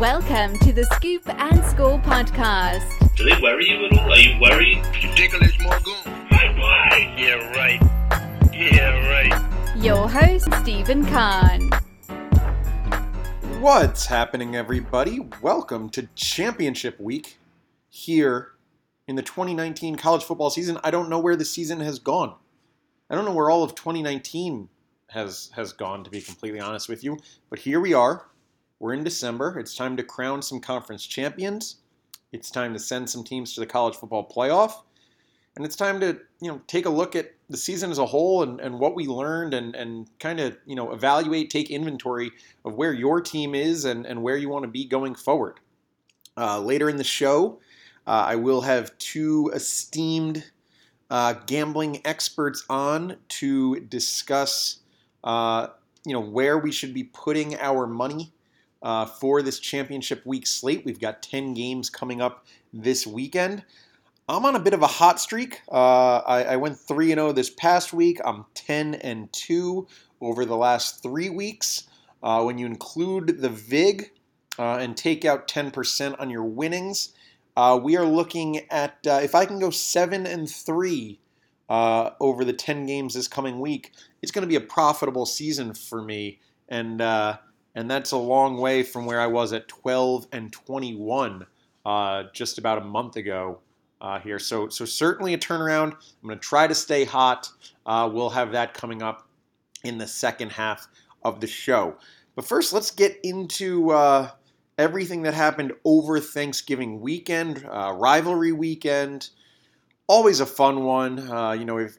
Welcome to the Scoop and Score podcast. Do they worry you at all? Are you worried? You ticklish Morgan. My boy! Yeah, right. Yeah, right. Your host, Stephen Khan. What's happening, everybody? Welcome to Championship Week here in the 2019 college football season. I don't know where the season has gone. I don't know where all of 2019 has gone, to be completely honest with you. But here we are. We're in December. It's time to crown some conference champions. It's time to send some teams to the college football playoff. And it's time to, take a look at the season as a whole and what we learned and kind of, evaluate, take inventory of where your team is and where you want to be going forward. Later in the show, I will have two esteemed gambling experts on to discuss where we should be putting our money for this championship week slate. We've got 10 games coming up this weekend. I'm on a bit of a hot streak. I went 3-0 this past week. I'm 10-2 over the last 3 weeks. When you include the VIG and take out 10% on your winnings, we are looking at, if I can go 7-3 over the 10 games this coming week, it's going to be a profitable season for me, and that's a long way from where I was at 12-21 just about a month ago here. So certainly a turnaround. I'm going to try to stay hot. We'll have that coming up in the second half of the show. But first, let's get into everything that happened over Thanksgiving weekend, rivalry weekend. Always a fun one.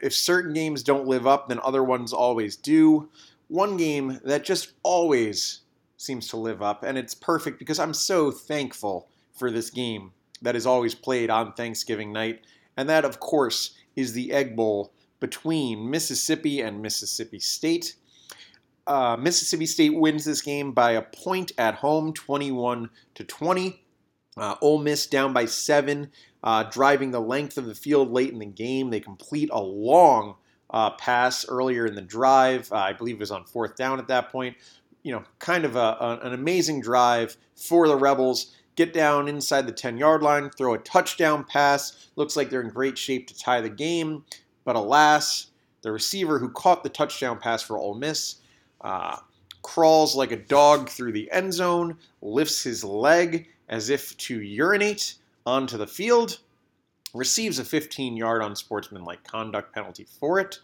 If certain games don't live up, then other ones always do. One game that just always seems to live up, and it's perfect because I'm so thankful for this game that is always played on Thanksgiving night, and that, of course, is the Egg Bowl between Mississippi and Mississippi State. Mississippi State wins this game by a point at home, 21-20. Ole Miss down by 7, driving the length of the field late in the game. They complete a long pass earlier in the drive. I believe it was on 4th down at that point. Kind of an amazing drive for the Rebels. Get down inside the 10-yard line, throw a touchdown pass. Looks like they're in great shape to tie the game. But alas, the receiver who caught the touchdown pass for Ole Miss crawls like a dog through the end zone, lifts his leg as if to urinate onto the field, receives a 15-yard unsportsmanlike conduct penalty for it.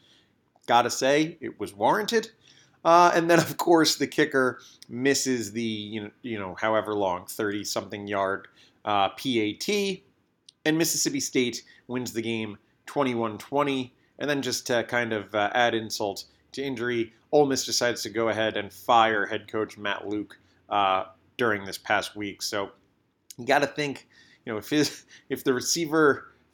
Gotta say, it was warranted. And then, of course, the kicker misses the, however long, 30-something yard PAT, and Mississippi State wins the game 21-20. And then just to kind of add insult to injury, Ole Miss decides to go ahead and fire head coach Matt Luke during this past week. So you got to think, if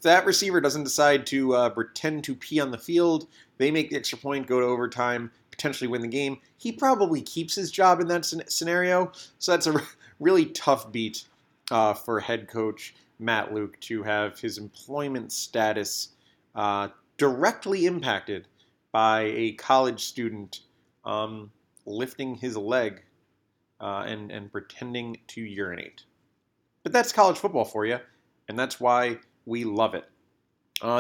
that receiver doesn't decide to pretend to pee on the field, they make the extra point, go to overtime, potentially win the game. He probably keeps his job in that scenario. So that's a really tough beat for head coach Matt Luke to have his employment status directly impacted by a college student lifting his leg and pretending to urinate. But that's college football for you, and that's why we love it.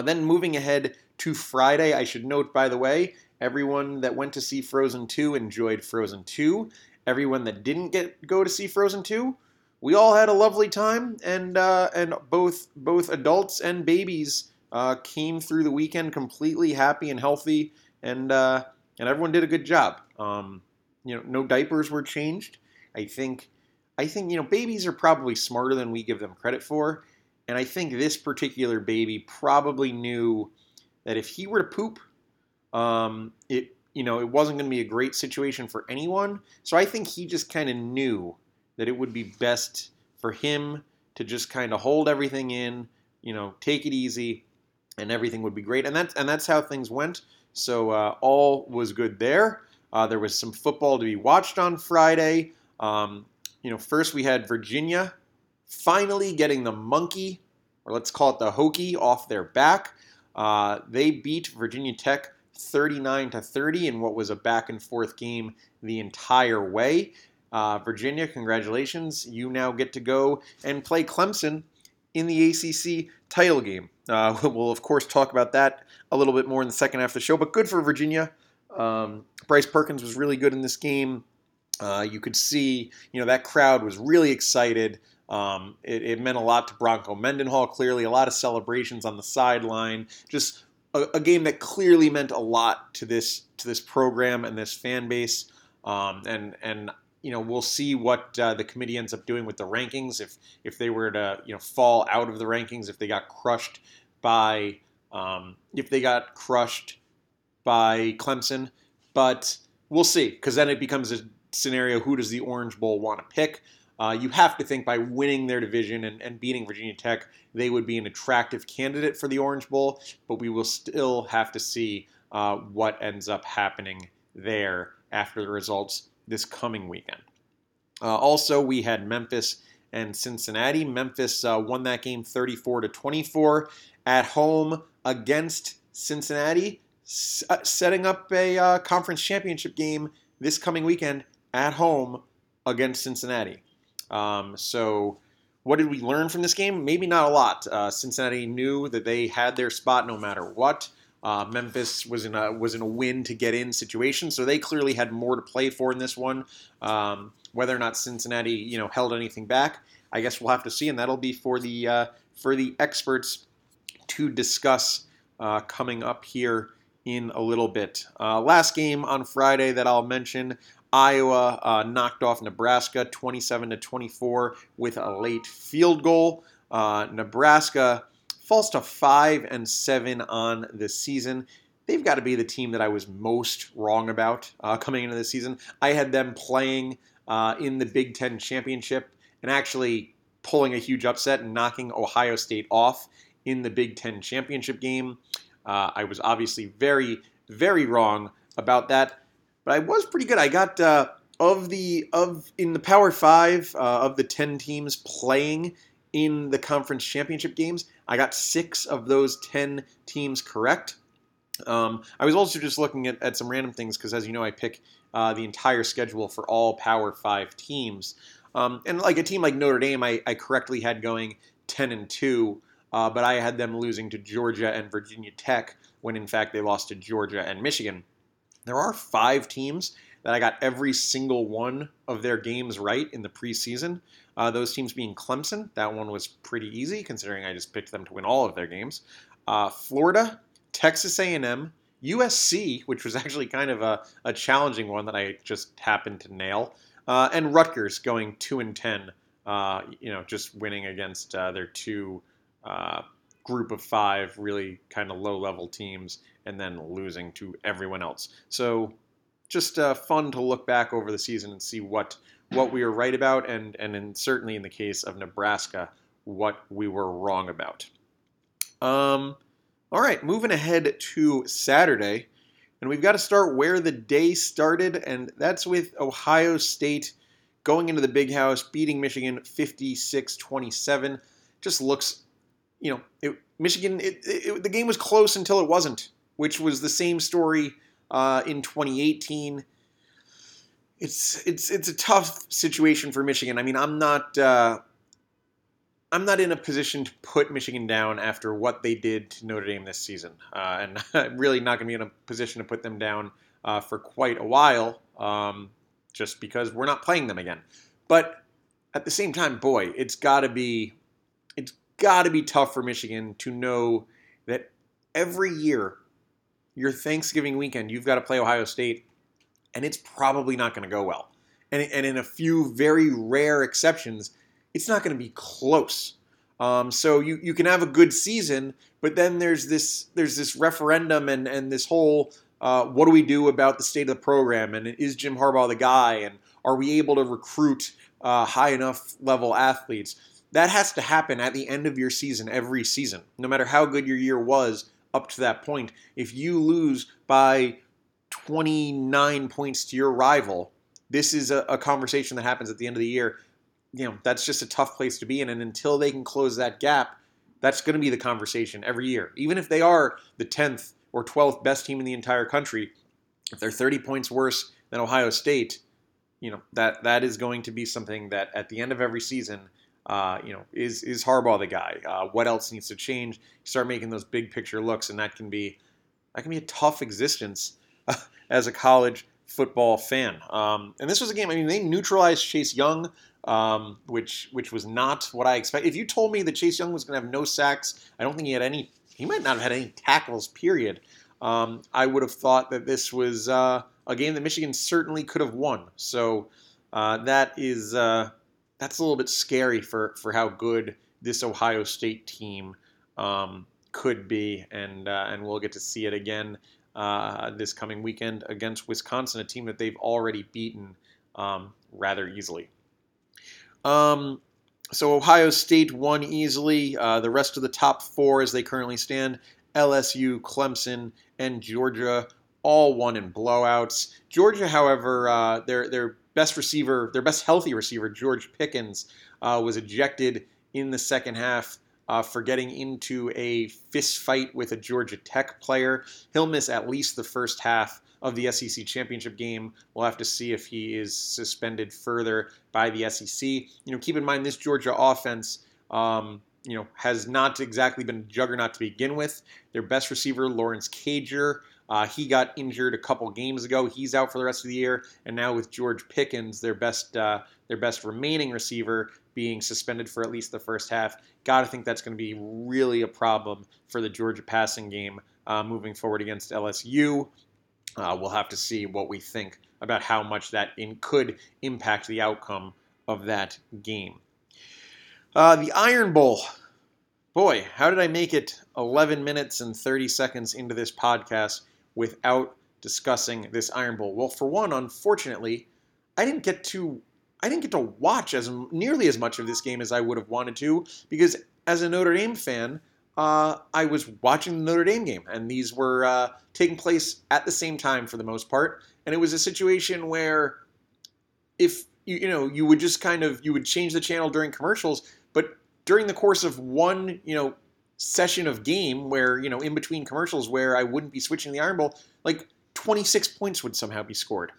Then moving ahead to Friday, I should note, by the way, everyone that went to see Frozen 2 enjoyed Frozen 2. Everyone that didn't go to see Frozen 2, we all had a lovely time, and both adults and babies came through the weekend completely happy and healthy, and everyone did a good job. No diapers were changed. I think babies are probably smarter than we give them credit for, and I think this particular baby probably knew that if he were to poop, it wasn't going to be a great situation for anyone. So I think he just kind of knew that it would be best for him to just kind of hold everything in, take it easy, and everything would be great. And that's how things went. So all was good there. There was some football to be watched on Friday. First we had Virginia finally getting the monkey, or let's call it the Hokie, off their back. They beat Virginia Tech 39-30 in what was a back-and-forth game the entire way. Virginia, congratulations. You now get to go and play Clemson in the ACC title game. We'll, of course, talk about that a little bit more in the second half of the show, but good for Virginia. Bryce Perkins was really good in this game. You could see, that crowd was really excited. It meant a lot to Bronco Mendenhall, clearly. A lot of celebrations on the sideline. Just a game that clearly meant a lot to this program and this fan base. And we'll see what the committee ends up doing with the rankings. If they were to fall out of the rankings, if they got crushed by Clemson, but we'll see, because then it becomes a scenario: who does the Orange Bowl want to pick? You have to think by winning their division and beating Virginia Tech, they would be an attractive candidate for the Orange Bowl. But we will still have to see what ends up happening there after the results this coming weekend. Also, we had Memphis and Cincinnati. Memphis won that game 34-24 at home against Cincinnati, setting up a conference championship game this coming weekend at home against Cincinnati. So what did we learn from this game? Maybe not a lot. Cincinnati knew that they had their spot no matter what. Memphis was in a win to get in situation, so they clearly had more to play for in this one. Whether or not Cincinnati, held anything back, I guess we'll have to see, and that'll be for the experts to discuss coming up here in a little bit. Last game on Friday that I'll mention: Iowa knocked off Nebraska 27-24 with a late field goal. Nebraska falls to 5-7 on the season. They've got to be the team that I was most wrong about coming into the season. I had them playing in the Big Ten Championship and actually pulling a huge upset and knocking Ohio State off in the Big Ten Championship game. I was obviously very, very wrong about that, but I was pretty good. I got in the Power Five of the 10 teams playing in the conference championship games, I got 6 of those 10 teams correct. I was also just looking at some random things because, as you know, I pick the entire schedule for all Power 5 teams. And like a team like Notre Dame, I correctly had going 10-2, but I had them losing to Georgia and Virginia Tech when, in fact, they lost to Georgia and Michigan. There are 5 teams that I got every single one of their games right in the preseason. Those teams being Clemson. That one was pretty easy, considering I just picked them to win all of their games. Florida, Texas A&M, USC, which was actually kind of a challenging one that I just happened to nail, and Rutgers going 2-10, just winning against their two group of 5 really kind of low-level teams and then losing to everyone else. So just fun to look back over the season and see what we were right about, and certainly in the case of Nebraska, what we were wrong about. All right, moving ahead to Saturday, and we've got to start where the day started, and that's with Ohio State going into the Big House, beating Michigan 56-27. Just looks, Michigan, the game was close until it wasn't, which was the same story in 2018. It's a tough situation for Michigan. I mean, I'm not in a position to put Michigan down after what they did to Notre Dame this season, and I'm really not going to be in a position to put them down for quite a while, just because we're not playing them again. But at the same time, boy, it's got to be tough for Michigan to know that every year, your Thanksgiving weekend, you've got to play Ohio State, and it's probably not going to go well. And in a few very rare exceptions, it's not going to be close. So you can have a good season, but then there's this referendum and this whole what do we do about the state of the program, and is Jim Harbaugh the guy, and are we able to recruit high enough level athletes? That has to happen at the end of your season every season, no matter how good your year was up to that point. If you lose by 29 points to your rival, this is a conversation that happens at the end of the year. That's just a tough place to be in, and until they can close that gap, that's going to be the conversation every year. Even if they are the 10th or 12th best team in the entire country, if they're 30 points worse than Ohio State, you know, that is going to be something that at the end of every season, is Harbaugh the guy? What else needs to change? You start making those big picture looks, and that can be a tough existence as a college football fan. And this was a game, they neutralized Chase Young, which was not what I expected. If you told me that Chase Young was going to have no sacks, I don't think he had any. He might not have had any tackles, period. I would have thought that this was a game that Michigan certainly could have won. So that's a little bit scary for how good this Ohio State team could be, and we'll get to see it again this coming weekend against Wisconsin, a team that they've already beaten rather easily. So Ohio State won easily. The rest of the top four as they currently stand, LSU, Clemson, and Georgia, all won in blowouts. Georgia, however, their best healthy receiver, George Pickens, was ejected in the second half for getting into a fist fight with a Georgia Tech player. He'll miss at least the first half of the SEC championship game. We'll have to see if he is suspended further by the SEC. Keep in mind this Georgia offense, has not exactly been a juggernaut to begin with. Their best receiver, Lawrence Cager, he got injured a couple games ago. He's out for the rest of the year, and now with George Pickens, their best remaining receiver, being suspended for at least the first half. Got to think that's going to be really a problem for the Georgia passing game moving forward against LSU. We'll have to see what we think about how much that could impact the outcome of that game. The Iron Bowl. Boy, how did I make it 11 minutes and 30 seconds into this podcast without discussing this Iron Bowl? Well, for one, unfortunately, I didn't get to watch nearly as much of this game as I would have wanted to, because as a Notre Dame fan, I was watching the Notre Dame game, and these were taking place at the same time for the most part. And it was a situation where if you would just you would change the channel during commercials, but during the course of one session of game where in between commercials where I wouldn't be switching the Iron Bowl, like 26 points would somehow be scored,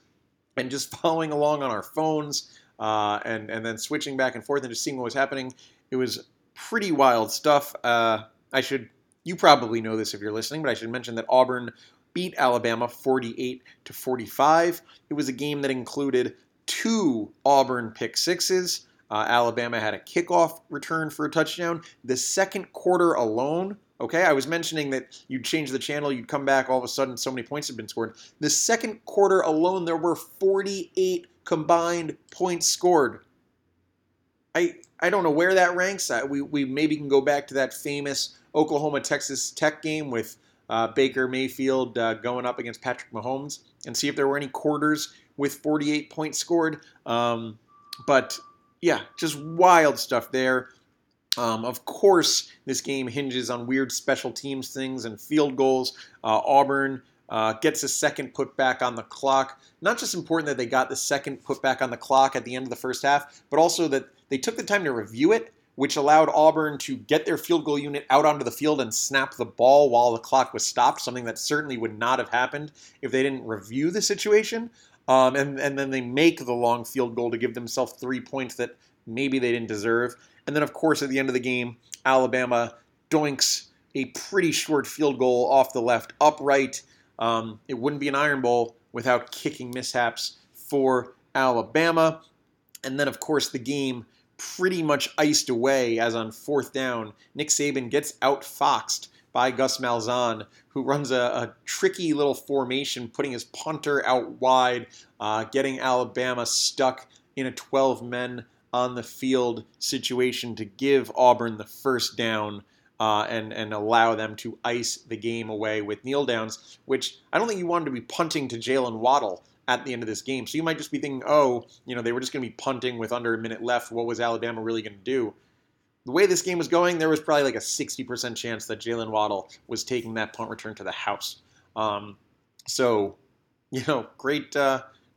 and just following along on our phones. And then switching back and forth and just seeing what was happening. It was pretty wild stuff. You probably know this if you're listening, but I should mention that Auburn beat Alabama 48-45. It was a game that included two Auburn pick sixes. Alabama had a kickoff return for a touchdown. The second quarter alone, I was mentioning that you'd change the channel, you'd come back, all of a sudden so many points had been scored. The second quarter alone, there were 48 combined points scored. I don't know where that ranks. We maybe can go back to that famous Oklahoma-Texas Tech game with Baker Mayfield going up against Patrick Mahomes and see if there were any quarters with 48 points scored. But yeah, just wild stuff there. Of course, this game hinges on weird special teams things and field goals. Auburn gets a second put back on the clock. Not just important that they got the second put back on the clock at the end of the first half, but also that they took the time to review it, which allowed Auburn to get their field goal unit out onto the field and snap the ball while the clock was stopped, something that certainly would not have happened if they didn't review the situation. And then they make the long field goal to give themselves 3 points that maybe they didn't deserve. And then, of course, at the end of the game, Alabama doinks a pretty short field goal off the left upright. It wouldn't be an Iron Bowl without kicking mishaps for Alabama. And then, of course, the game pretty much iced away as on fourth down, Nick Saban gets outfoxed by Gus Malzahn, who runs a tricky little formation, putting his punter out wide, getting Alabama stuck in a 12-man on the field situation to give Auburn the first down and allow them to ice the game away with kneel downs, which I don't think you wanted to be punting to Jalen Waddle at the end of this game. So you might just be thinking, they were just going to be punting with under a minute left. What was Alabama really going to do? The way this game was going, there was probably like a 60% chance that Jalen Waddle was taking that punt return to the house.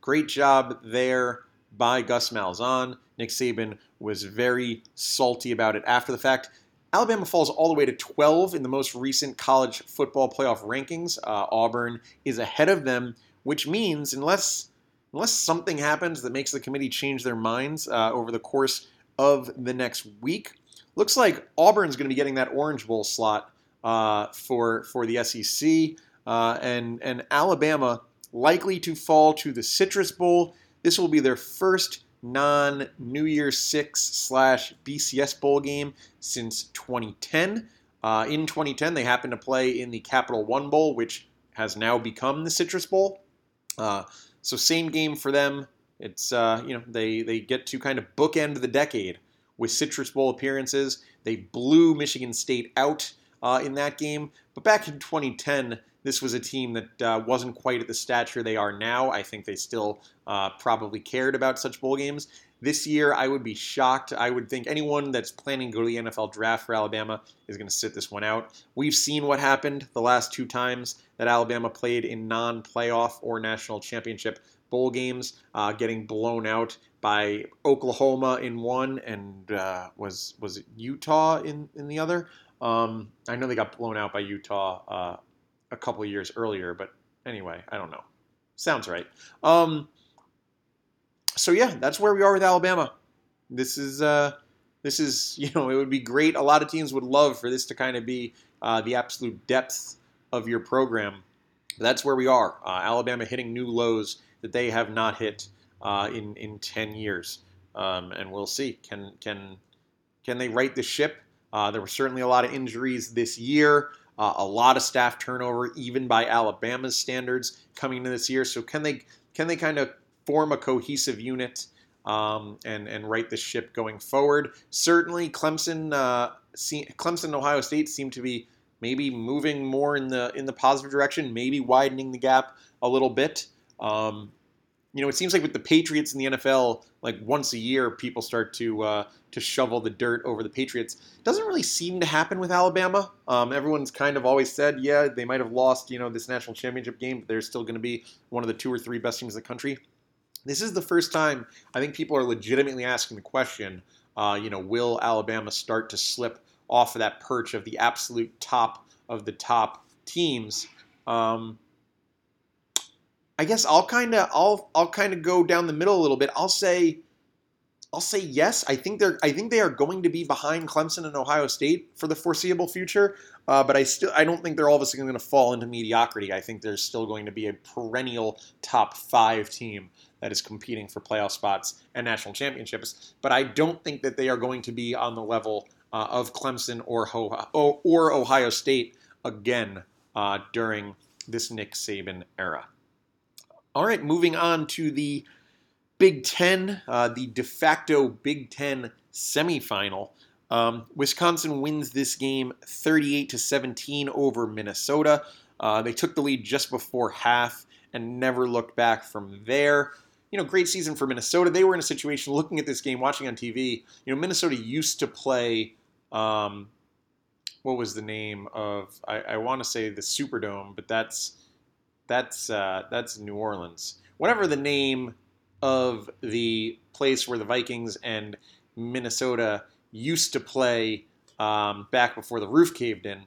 Great job there by Gus Malzahn. Nick Saban was very salty about it after the fact. Alabama falls all the way to 12 in the most recent college football playoff rankings. Auburn is ahead of them, which means unless unless something happens that makes the committee change their minds over the course of the next week. Looks like Auburn's going to be getting that Orange Bowl slot for the SEC, and Alabama likely to fall to the Citrus Bowl. This will be their first non-New Year's 6/BCS Bowl game since 2010. In 2010, they happened to play in the Capital One Bowl, which has now become the Citrus Bowl. So same game for them. It's they get to kind of bookend the decade with Citrus Bowl appearances. They blew Michigan State out in that game, but back in 2010, this was a team that wasn't quite at the stature they are now. I think they still probably cared about such bowl games. This year, I would be shocked. I would think anyone that's planning to go to the NFL draft for Alabama is going to sit this one out. We've seen what happened the last two times that Alabama played in non-playoff or national championship bowl games, getting blown out by Oklahoma in one and was it Utah in the other? I know they got blown out by Utah a couple of years earlier, but anyway, I don't know. Sounds right. So yeah, that's where we are with Alabama. This is it would be great. A lot of teams would love for this to kind of be the absolute depth of your program. But that's where we are. Alabama hitting new lows that they have not hit in 10 years, and we'll see. Can they right the ship? There were certainly a lot of injuries this year. A lot of staff turnover, even by Alabama's standards, coming into this year. So can they kind of form a cohesive unit and right the ship going forward? Certainly, Clemson, and Ohio State seem to be maybe moving more in the positive direction, maybe widening the gap a little bit. It seems like with the Patriots in the NFL, like once a year, people start to shovel the dirt over the Patriots. It doesn't really seem to happen with Alabama. Everyone's kind of always said, yeah, they might have lost, this national championship game, but they're still going to be one of the two or three best teams in the country. This is the first time I think people are legitimately asking the question, will Alabama start to slip off of that perch of the absolute top of the top teams? I guess I'll kind of go down the middle a little bit. I'll say yes. I think they are going to be behind Clemson and Ohio State for the foreseeable future. But I don't think they're all of a sudden going to fall into mediocrity. I think there's still going to be a perennial top 5 team that is competing for playoff spots and national championships. But I don't think that they are going to be on the level of Clemson or Ohio State again during this Nick Saban era. All right, moving on to the Big Ten, the de facto Big Ten semifinal. Wisconsin wins this game 38-17 over Minnesota. They took the lead just before half and never looked back from there. Great season for Minnesota. They were in a situation looking at this game, watching on TV. Minnesota used to play, what was the name of? I want to say the Superdome, but that's New Orleans. Whatever the name of the place where the Vikings and Minnesota used to play back before the roof caved in,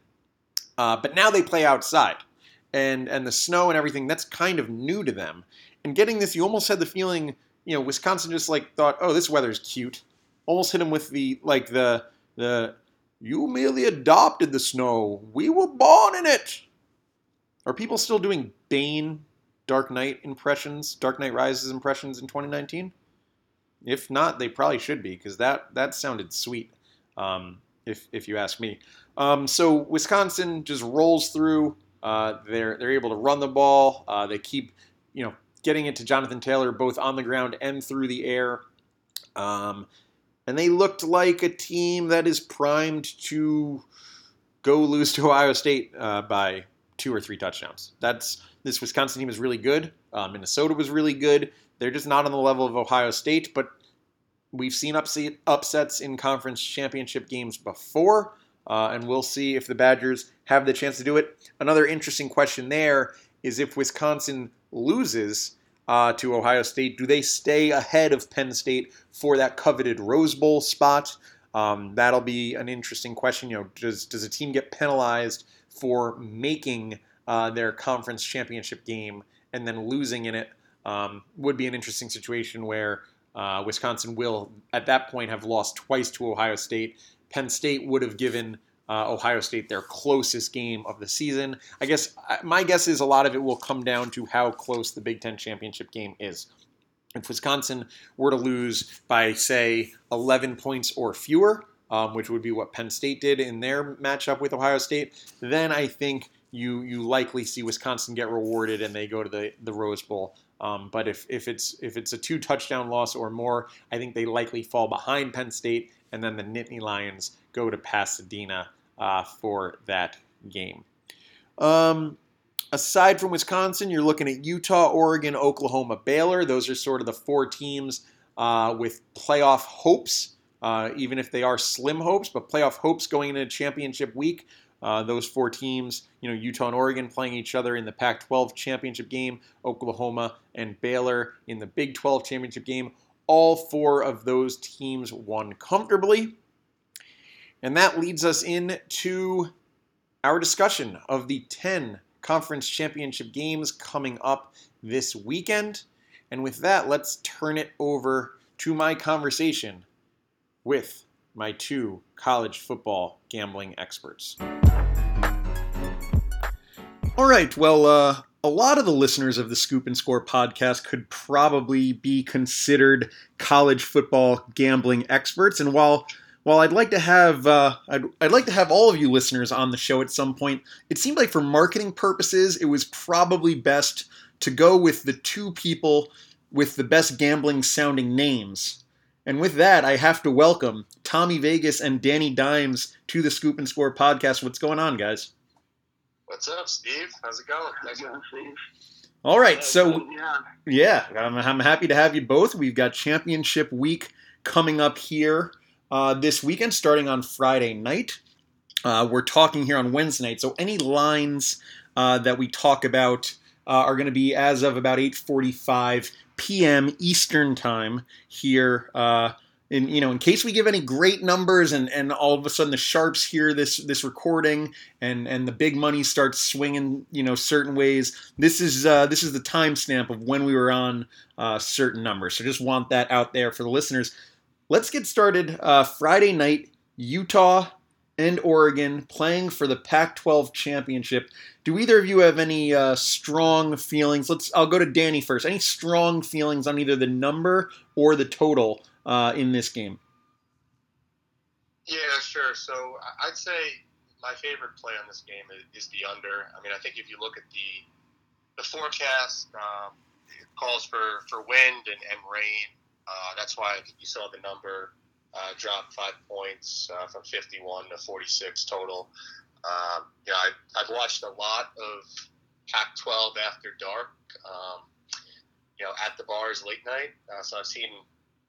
but now they play outside, and the snow and everything that's kind of new to them. And getting this, you almost had the feeling, Wisconsin just like thought, oh, this weather's cute. Almost hit them with the you merely adopted the snow. We were born in it. Are people still doing Bane Dark Knight Rises impressions in 2019? If not, they probably should be, because that sounded sweet, if you ask me. So Wisconsin just rolls through. They're able to run the ball. They keep getting it to Jonathan Taylor both on the ground and through the air. And they looked like a team that is primed to go lose to Ohio State by 2 or 3 touchdowns. This Wisconsin team is really good. Minnesota was really good. They're just not on the level of Ohio State, but we've seen upsets in conference championship games before, and we'll see if the Badgers have the chance to do it. Another interesting question there is if Wisconsin loses to Ohio State, do they stay ahead of Penn State for that coveted Rose Bowl spot? That'll be an interesting question. Does a team get penalized for making their conference championship game and then losing in it Would be an interesting situation where Wisconsin will, at that point, have lost twice to Ohio State. Penn State would have given Ohio State their closest game of the season. I guess my guess is a lot of it will come down to how close the Big Ten championship game is. If Wisconsin were to lose by, say, 11 points or fewer, which would be what Penn State did in their matchup with Ohio State, then I think you likely see Wisconsin get rewarded and they go to the Rose Bowl. But if it's a 2-touchdown loss or more, I think they likely fall behind Penn State, and then the Nittany Lions go to Pasadena for that game. Aside from Wisconsin, you're looking at Utah, Oregon, Oklahoma, Baylor. Those are sort of the four teams with playoff hopes, even if they are slim hopes, but playoff hopes going into championship week. Those four teams, Utah and Oregon playing each other in the Pac-12 championship game, Oklahoma and Baylor in the Big 12 championship game. All four of those teams won comfortably. And that leads us into our discussion of the 10 conference championship games coming up this weekend. And with that, let's turn it over to my conversation with my two college football gambling experts. All right, well, a lot of the listeners of the Scoop and Score podcast could probably be considered college football gambling experts, and while I'd like to have I'd like to have all of you listeners on the show at some point, it seemed like for marketing purposes, it was probably best to go with the two people with the best gambling sounding names. And with that, I have to welcome Tommy Vegas and Danny Dimes to the Scoop and Score podcast. What's going on, guys? What's up, Steve? How's it going? How's it going, Steve? All right, so yeah, I'm happy to have you both. We've got championship week coming up here this weekend, starting on Friday night. We're talking here on Wednesday night, so any lines that we talk about are going to be as of about 8:45 p.m. Eastern time here. In case we give any great numbers and all of a sudden the sharps hear this recording and the big money starts swinging, certain ways. This is the timestamp of when we were on certain numbers. So just want that out there for the listeners. Let's get started. Friday night, Utah and Oregon playing for the Pac-12 championship. Do either of you have any strong feelings? I'll go to Danny first. Any strong feelings on either the number or the total in this game? Yeah, sure. So I'd say my favorite play on this game is the under. I mean, I think if you look at the forecast, it calls for wind and rain. That's why you saw the number dropped 5 points from 51 to 46 total. I've watched a lot of Pac-12 After Dark, at the bars late night. So I've seen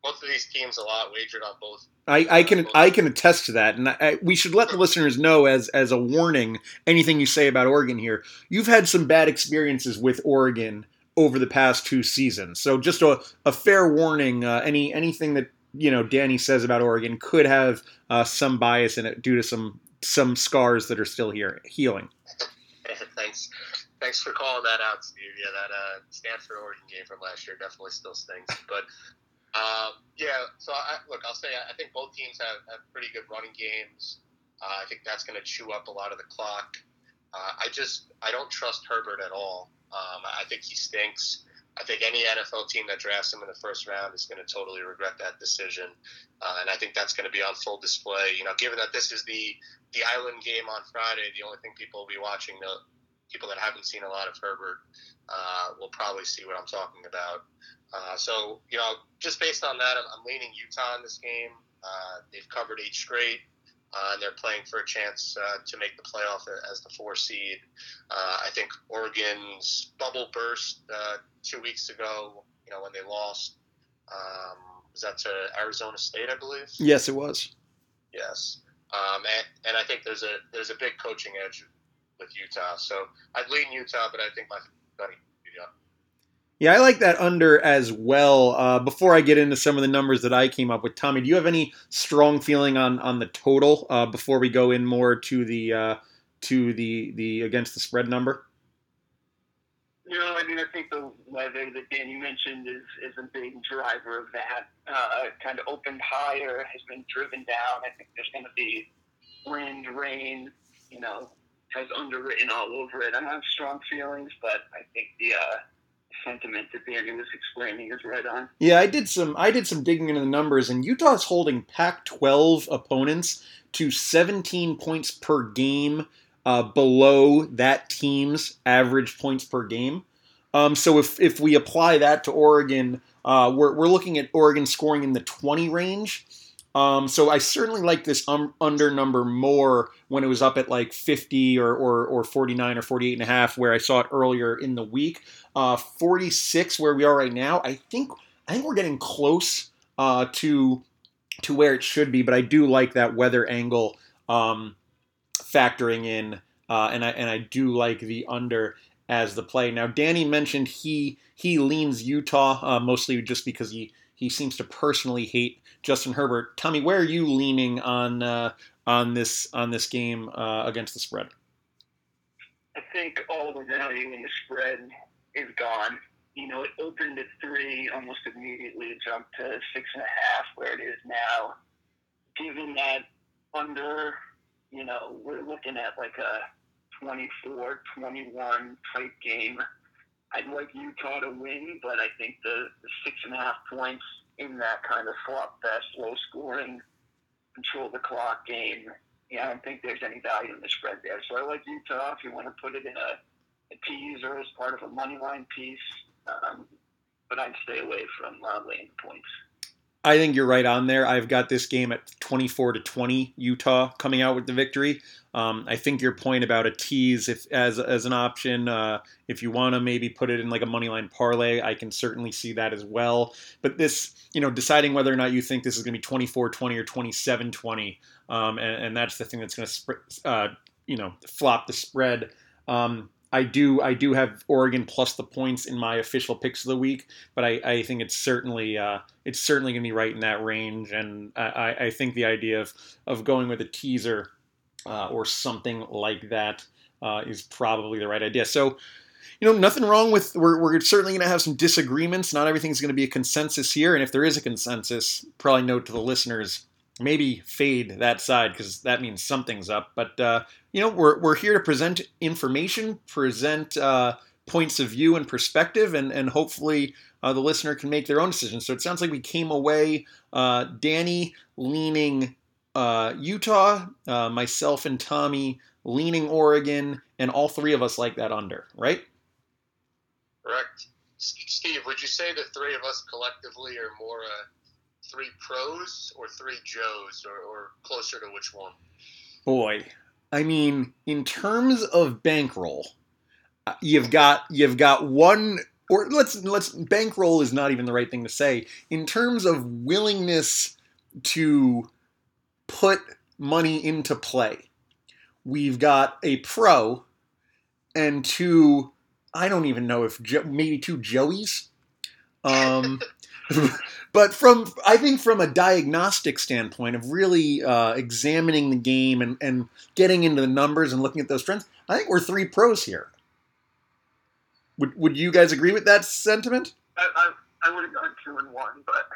both of these teams a lot, wagered on both. I can attest to that, and we should let the listeners know as a warning, anything you say about Oregon here, you've had some bad experiences with Oregon over the past two seasons. So just a fair warning, anything that Danny says about Oregon could have some bias in it due to some scars that are still here healing. Thanks for calling that out, Steve. Yeah, that Stanford Oregon game from last year definitely still stings. But I'll say I think both teams have pretty good running games. I think that's going to chew up a lot of the clock. I don't trust Herbert at all. I think he stinks. I think any NFL team that drafts him in the first round is going to totally regret that decision. And I think that's going to be on full display. Given that this is the island game on Friday, the only thing people will be watching, the people that haven't seen a lot of Herbert, will probably see what I'm talking about. Just based on that, I'm leaning Utah in this game. They've covered 8 straight. And they're playing for a chance to make the playoff as the 4 seed. I think Oregon's bubble burst 2 weeks ago, when they lost. Was that to Arizona State, I believe? Yes, it was. Yes. And I think there's a big coaching edge with Utah. So I'd lean Utah, but I think my buddy Utah. Yeah, I like that under as well. Before I get into some of the numbers that I came up with, Tommy, do you have any strong feeling on the total before we go in more to the against the spread number? No, I mean, I think the weather that Danny mentioned is a big driver of that. Kind of opened higher, has been driven down. I think there's going to be wind, rain, you know, has underwritten all over it. I have strong feelings, but I think the sentiment that Danny was explaining is right on. Yeah, I did some digging into the numbers, and Utah's holding Pac-12 opponents to 17 points per game. Below that team's average points per game. So if we apply that to Oregon, we're looking at Oregon scoring in the 20 range. So I certainly like this under number more when it was up at like 50 or 49 or 48.5 where I saw it earlier in the week. 46 where we are right now. I think we're getting close to where it should be, but I do like that weather angle factoring in, and I do like the under as the play. Now, Danny mentioned he leans Utah, mostly just because he seems to personally hate Justin Herbert. Tommy, where are you leaning on this game against the spread? I think all the value in the spread is gone. You know, it opened at 3, almost immediately jumped to 6.5, where it is now. Given that under, you know, we're looking at like a 24-21 type game. I'd like Utah to win, but I think the 6.5 points in that kind of flop fest, low scoring, control the clock game, yeah, I don't think there's any value in the spread there. So I like Utah. If you want to put it in a teaser as part of a money line piece, but I'd stay away from laying points. I think you're right on there. I've got this game at 24-20, Utah coming out with the victory. I think your point about a tease as an option, if you want to maybe put it in like a moneyline parlay, I can certainly see that as well. But this, you know, deciding whether or not you think this is going to be 24-20 or 27-20, and that's the thing that's going to, flop the spread. I do have Oregon plus the points in my official picks of the week, but I think it's certainly going to be right in that range, and I think the idea of going with a teaser or something like that is probably the right idea. So, you know, nothing wrong with we're certainly going to have some disagreements. Not everything's going to be a consensus here, and if there is a consensus, probably note to the listeners, maybe fade that side because that means something's up. But we're here to present information, present points of view and perspective, and hopefully the listener can make their own decisions. So it sounds like we came away, Danny leaning Utah, myself and Tommy leaning Oregon, and all three of us like that under, right? Correct. Steve, would you say the three of us collectively are more three pros or three Joes, or closer to which one? Boy, I mean, in terms of bankroll, you've got one, or let's bankroll is not even the right thing to say. In terms of willingness to put money into play, we've got a pro and two, I don't even know if maybe two Joeys. But I think from a diagnostic standpoint of really examining the game and getting into the numbers and looking at those trends, I think we're three pros here. Would you guys agree with that sentiment? I would have gone 2 and 1, but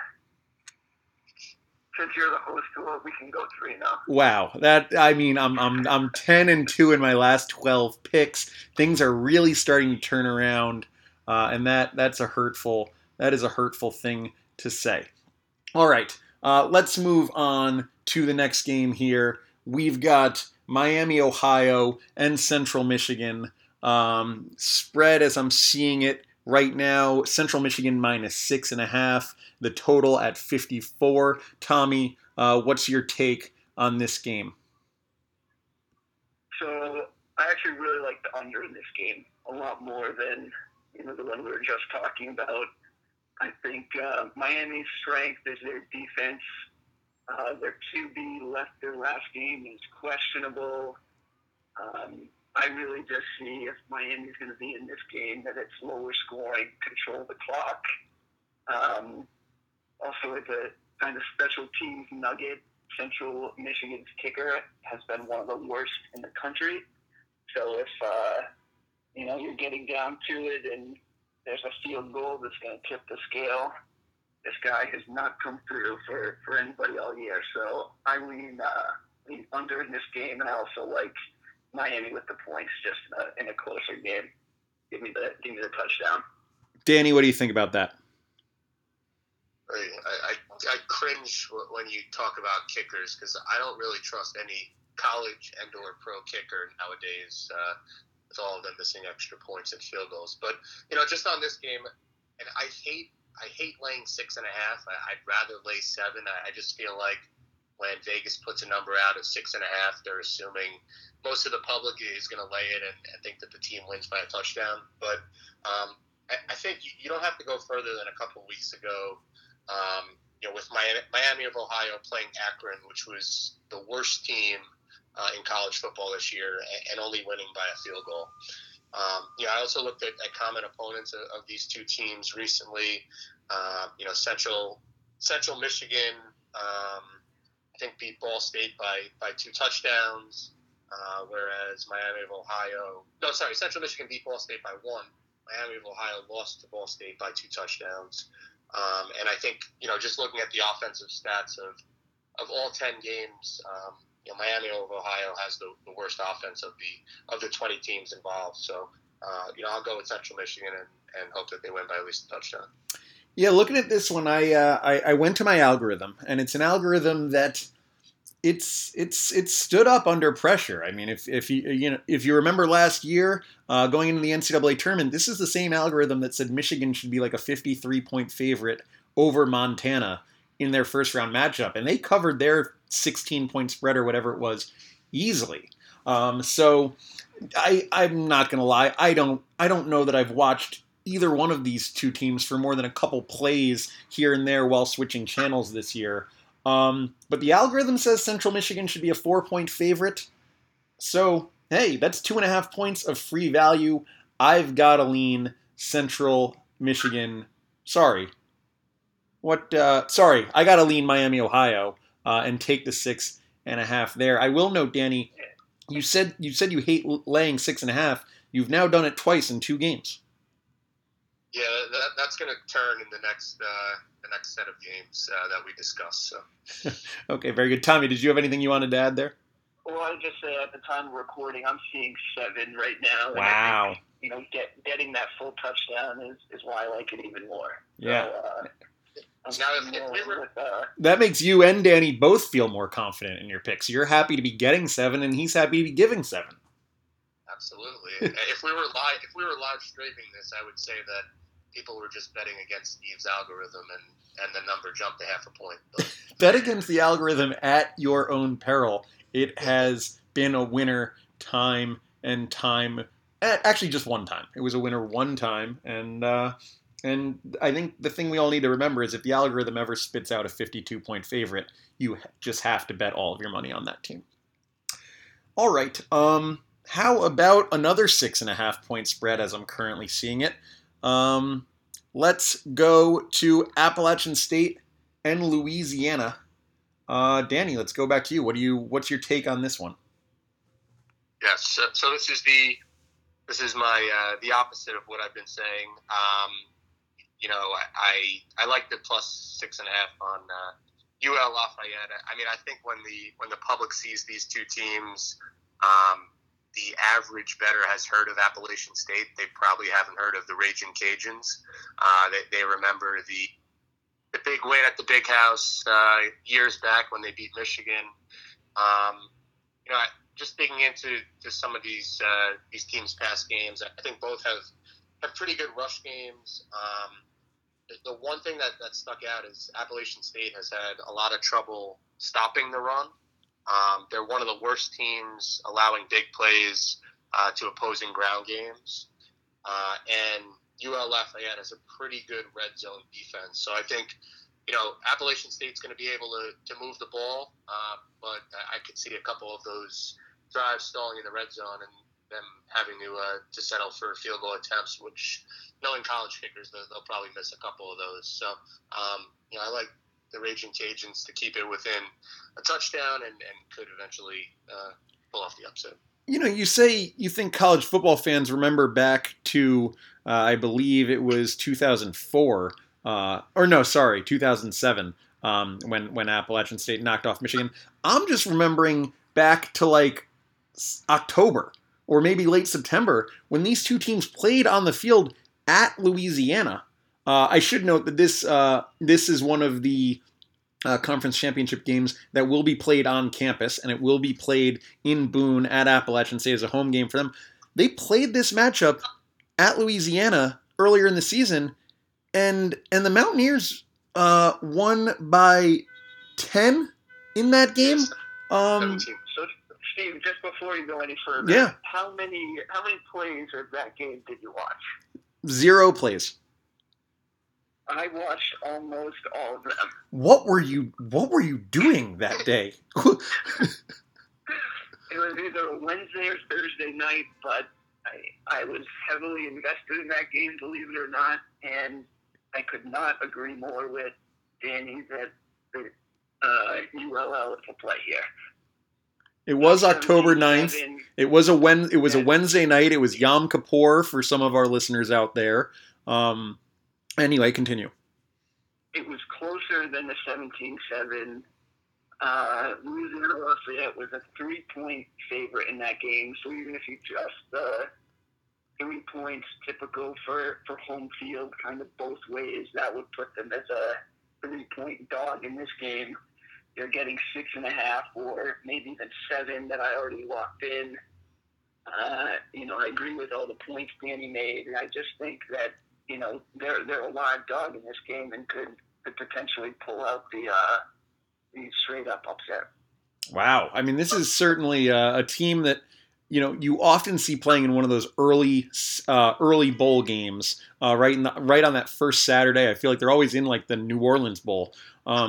since you're the host, we can go 3 now. Wow, I'm 10 and 2 in my last 12 picks. Things are really starting to turn around, and that is a hurtful thing to say. All right, let's move on to the next game here. We've got Miami, Ohio, and Central Michigan. Spread as I'm seeing it right now, Central Michigan minus 6.5, the total at 54. Tommy, what's your take on this game? So I actually really like the under in this game a lot more than the one we were just talking about. I think Miami's strength is their defense. Their QB left their last game is questionable. I really just see if Miami's going to be in this game that it's lower scoring, control the clock. Also, it's a kind of special teams nugget. Central Michigan's kicker has been one of the worst in the country. So if you know, you're getting down to it, and there's a field goal that's going to tip the scale. This guy has not come through for anybody all year. So I lean under in this game, and I also like Miami with the points just in a closer game. Give me the touchdown. Danny, what do you think about that? I cringe when you talk about kickers because I don't really trust any college and or pro kicker nowadays with all of them missing extra points and field goals. But, you know, just on this game, and I hate laying 6.5. I'd rather lay 7. I just feel like when Vegas puts a number out of 6.5, they're assuming most of the public is going to lay it and think that the team wins by a touchdown. But I think you don't have to go further than a couple of weeks ago. You know, with Miami of Ohio playing Akron, which was the worst team in college football this year, and only winning by a field goal. You know, I also looked at common opponents of these two teams recently. You know, Central Michigan, I think beat Ball State by 2 touchdowns, whereas Central Michigan beat Ball State by 1. Miami of Ohio lost to Ball State by 2 touchdowns. And I think, you know, just looking at the offensive stats of all 10 games, you know, Miami of Ohio has the worst offense of the 20 teams involved. So, you know, I'll go with Central Michigan and hope that they win by at least a touchdown. Yeah, looking at this one, I went to my algorithm, and it's an algorithm that it's stood up under pressure. I mean, if you remember last year going into the NCAA tournament, this is the same algorithm that said Michigan should be like a 53-point favorite over Montana in their first-round matchup, and they covered their 16-point spread or whatever it was easily. So I'm not going to lie, I don't know that I've watched either one of these two teams for more than a couple plays here and there while switching channels this year. But the algorithm says Central Michigan should be a 4-point favorite. So, hey, that's 2.5 points of free value. I've got to lean Central Michigan. I got to lean Miami, Ohio, and take the 6.5 there. I will note, Danny, you said you hate laying 6.5. You've now done it twice in 2 games. Yeah, that's going to turn in the next set of games that we discuss. So. Okay, very good. Tommy, did you have anything you wanted to add there? Well, I would just say at the time of recording, I'm seeing 7 right now. Wow. And I think, you know, getting that full touchdown is why I like it even more. Yeah. So, that makes you and Danny both feel more confident in your picks. You're happy to be getting 7, and he's happy to be giving 7. Absolutely. If we were live streaming this, I would say that people were just betting against Steve's algorithm, and the number jumped to 0.5 point. Bet against the algorithm at your own peril. It has been a winner time and time. Actually, just one time. It was a winner one time. And I think the thing we all need to remember is if the algorithm ever spits out a 52-point favorite, you just have to bet all of your money on that team. All right. How about another 6.5-point spread as I'm currently seeing it? Let's go to Appalachian State and Louisiana. Danny, let's go back to you. What's your take on this one? Yes. So this is my the opposite of what I've been saying. You know, I like the plus 6.5 on, UL Lafayette. I mean, I think when the public sees these two teams, the average bettor has heard of Appalachian State. They probably haven't heard of the Ragin' Cajuns. They remember the big win at the Big House years back when they beat Michigan. You know, just digging into some of these teams' past games, I think both have pretty good rush games. The one thing that stuck out is Appalachian State has had a lot of trouble stopping the run. They're one of the worst teams allowing big plays to opposing ground games. And UL Lafayette has a pretty good red zone defense. So I think, you know, Appalachian State's going to be able to move the ball, but I could see a couple of those drives stalling in the red zone and them having to settle for field goal attempts, which knowing college kickers, they'll probably miss a couple of those. So, you know, I like the Ragin' Cajuns to keep it within a touchdown and could eventually pull off the upset. you know, you think college football fans remember back to, I believe it was 2004, 2007, when Appalachian State knocked off Michigan. I'm just remembering back to like October or maybe late September when these two teams played on the field at Louisiana. I should note that this is one of the conference championship games that will be played on campus, and it will be played in Boone at Appalachian State as a home game for them. They played this matchup at Louisiana earlier in the season, and the Mountaineers won by 10 in that game. So, Steve, just before you go any further, how many plays of that game did you watch? 0 plays. I watched almost all of them. What were you doing that day? It was either a Wednesday or Thursday night, but I was heavily invested in that game, believe it or not, and I could not agree more with Danny that the ULL is a play here. It was October 9th. It was a Wednesday night. It was Yom Kippur for some of our listeners out there. Anyway, continue. It was closer than the 17-7. Louisiana Lafayette was a 3-point favorite in that game. So even if you just the 3 points typical for home field kind of both ways, that would put them as a 3-point dog in this game. You're getting 6.5 or maybe even 7 that I already locked in. I agree with all the points Danny made, and I just think that they're a live dog in this game and could potentially pull out the straight up upset. Wow, I mean, this is certainly a team that you often see playing in one of those early bowl games, right on that first Saturday. I feel like they're always in like the New Orleans Bowl. A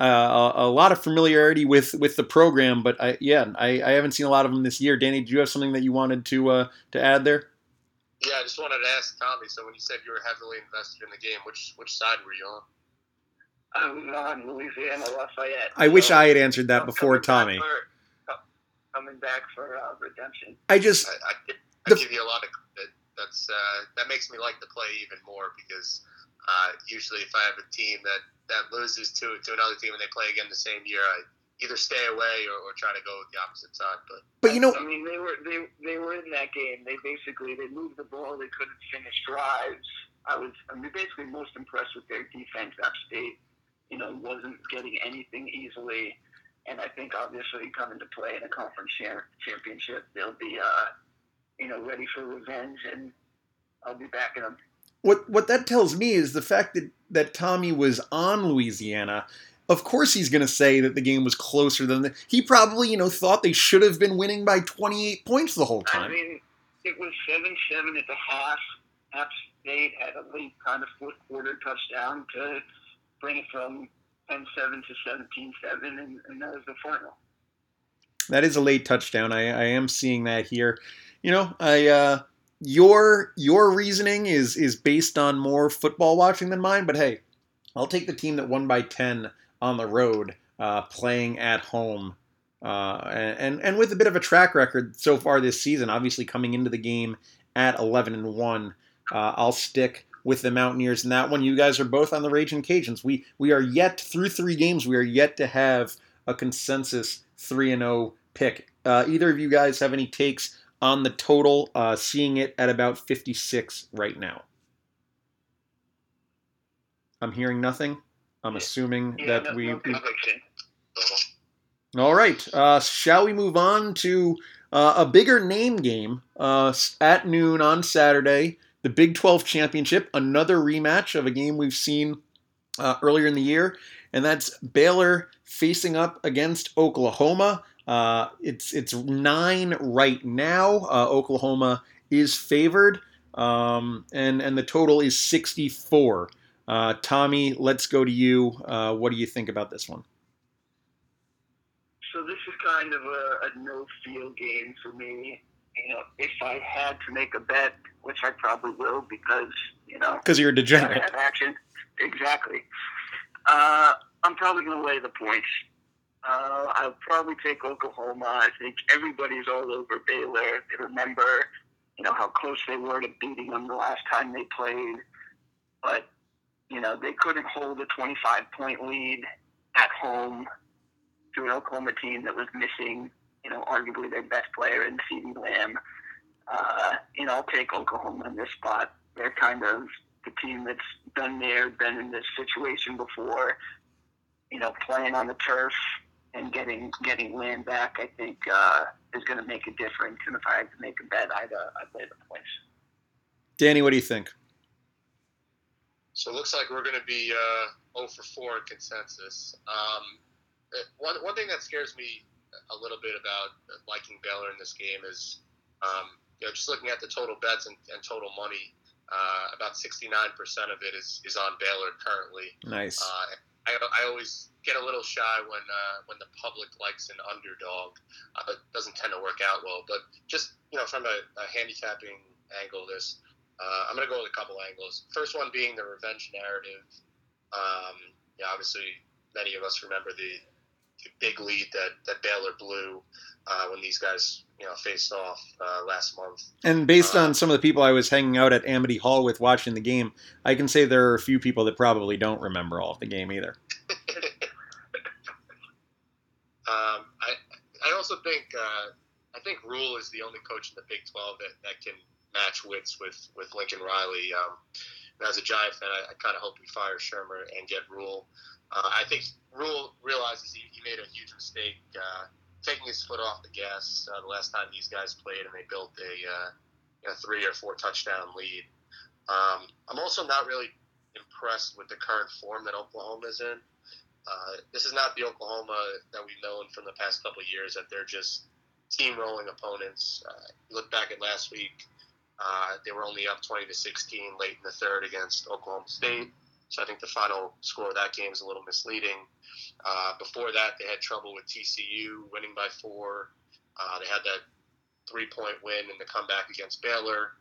lot of familiarity with the program, but I haven't seen a lot of them this year. Danny, do you have something that you wanted to add there? Yeah, I just wanted to ask Tommy, so when you said you were heavily invested in the game, which side were you on? I was on Louisiana Lafayette. I wish I had answered that before Tommy. Coming back for redemption. I give you a lot of credit. That makes me like the play even more because usually if I have a team that loses to another team and they play again the same year, I either stay away or try to go with the opposite side. But they were in that game. They moved the ball. They couldn't finish drives. I mean, basically most impressed with their defense. Upstate, wasn't getting anything easily. And I think obviously coming to play in a conference championship, they'll be, ready for revenge. And I'll be backing them. What that tells me is the fact that Tommy was on Louisiana. Of course he's going to say that the game was closer than he probably, thought they should have been winning by 28 points the whole time. I mean, it was 7-7 at the half. App State had a late kind of fourth quarter touchdown to bring it from 10-7 to 17-7, and that was the final. That is a late touchdown. I am seeing that here. Your reasoning is based on more football watching than mine, but hey, I'll take the team that won by 10 on the road, playing at home, and with a bit of a track record so far this season. Obviously, coming into the game at 11-1, I'll stick with the Mountaineers in that one. You guys are both on the Ragin' Cajuns. We are yet through 3 games. We are yet to have a consensus 3-0 pick. Either of you guys have any takes on the total? Seeing it at about 56 right now. I'm hearing nothing. I'm assuming that we... All right. Shall we move on to a bigger name game at noon on Saturday, the Big 12 Championship, another rematch of a game we've seen earlier in the year, and that's Baylor facing up against Oklahoma. It's 9 right now. Oklahoma is favored, and the total is 64. Tommy, let's go to you. What do you think about this one? So this is kind of a no-feel game for me. If I had to make a bet, which I probably will because, because you're a degenerate. Action. Exactly. I'm probably going to lay the points. I'll probably take Oklahoma. I think everybody's all over Baylor. They remember, you know, how close they were to beating them the last time they played. But, you know, they couldn't hold a 25-point lead at home to an Oklahoma team that was missing, you know, arguably their best player in CeeDee Lamb. And I'll take Oklahoma in this spot. They're kind of the team that's been in this situation before, you know, playing on the turf and getting Lamb back, I think, is going to make a difference. And if I had to make a bet, I'd lay the points. Danny, what do you think? So it looks like we're going to be 0 for 4 in consensus. One thing that scares me a little bit about liking Baylor in this game is, you know, just looking at the total bets and total money, about 69% of it is on Baylor currently. Nice. I always get a little shy when the public likes an underdog. It doesn't tend to work out well. But just, you know, from a handicapping angle, this I'm going to go with a couple angles. First one being the revenge narrative. Yeah, obviously, many of us remember the big lead that Baylor blew when these guys, you know, faced off last month. And based on some of the people I was hanging out at Amity Hall with watching the game, I can say there are a few people that probably don't remember all of the game either. I also think I think Rule is the only coach in the Big 12 that can match wits with Lincoln Riley. And as a Giant fan, I kind of hope we fire Shermer and get Rule. I think Rule realizes he made a huge mistake taking his foot off the gas the last time these guys played, and they built a 3 or 4 touchdown lead. I'm also not really impressed with the current form that Oklahoma is in. This is not the Oklahoma that we've known from the past couple of years, that they're just steamrolling opponents. You look back at last week, they were only up 20-16 late in the third against Oklahoma State. So I think the final score of that game is a little misleading. Before that, they had trouble with TCU, winning by 4. They had that 3-point win in the comeback against Baylor.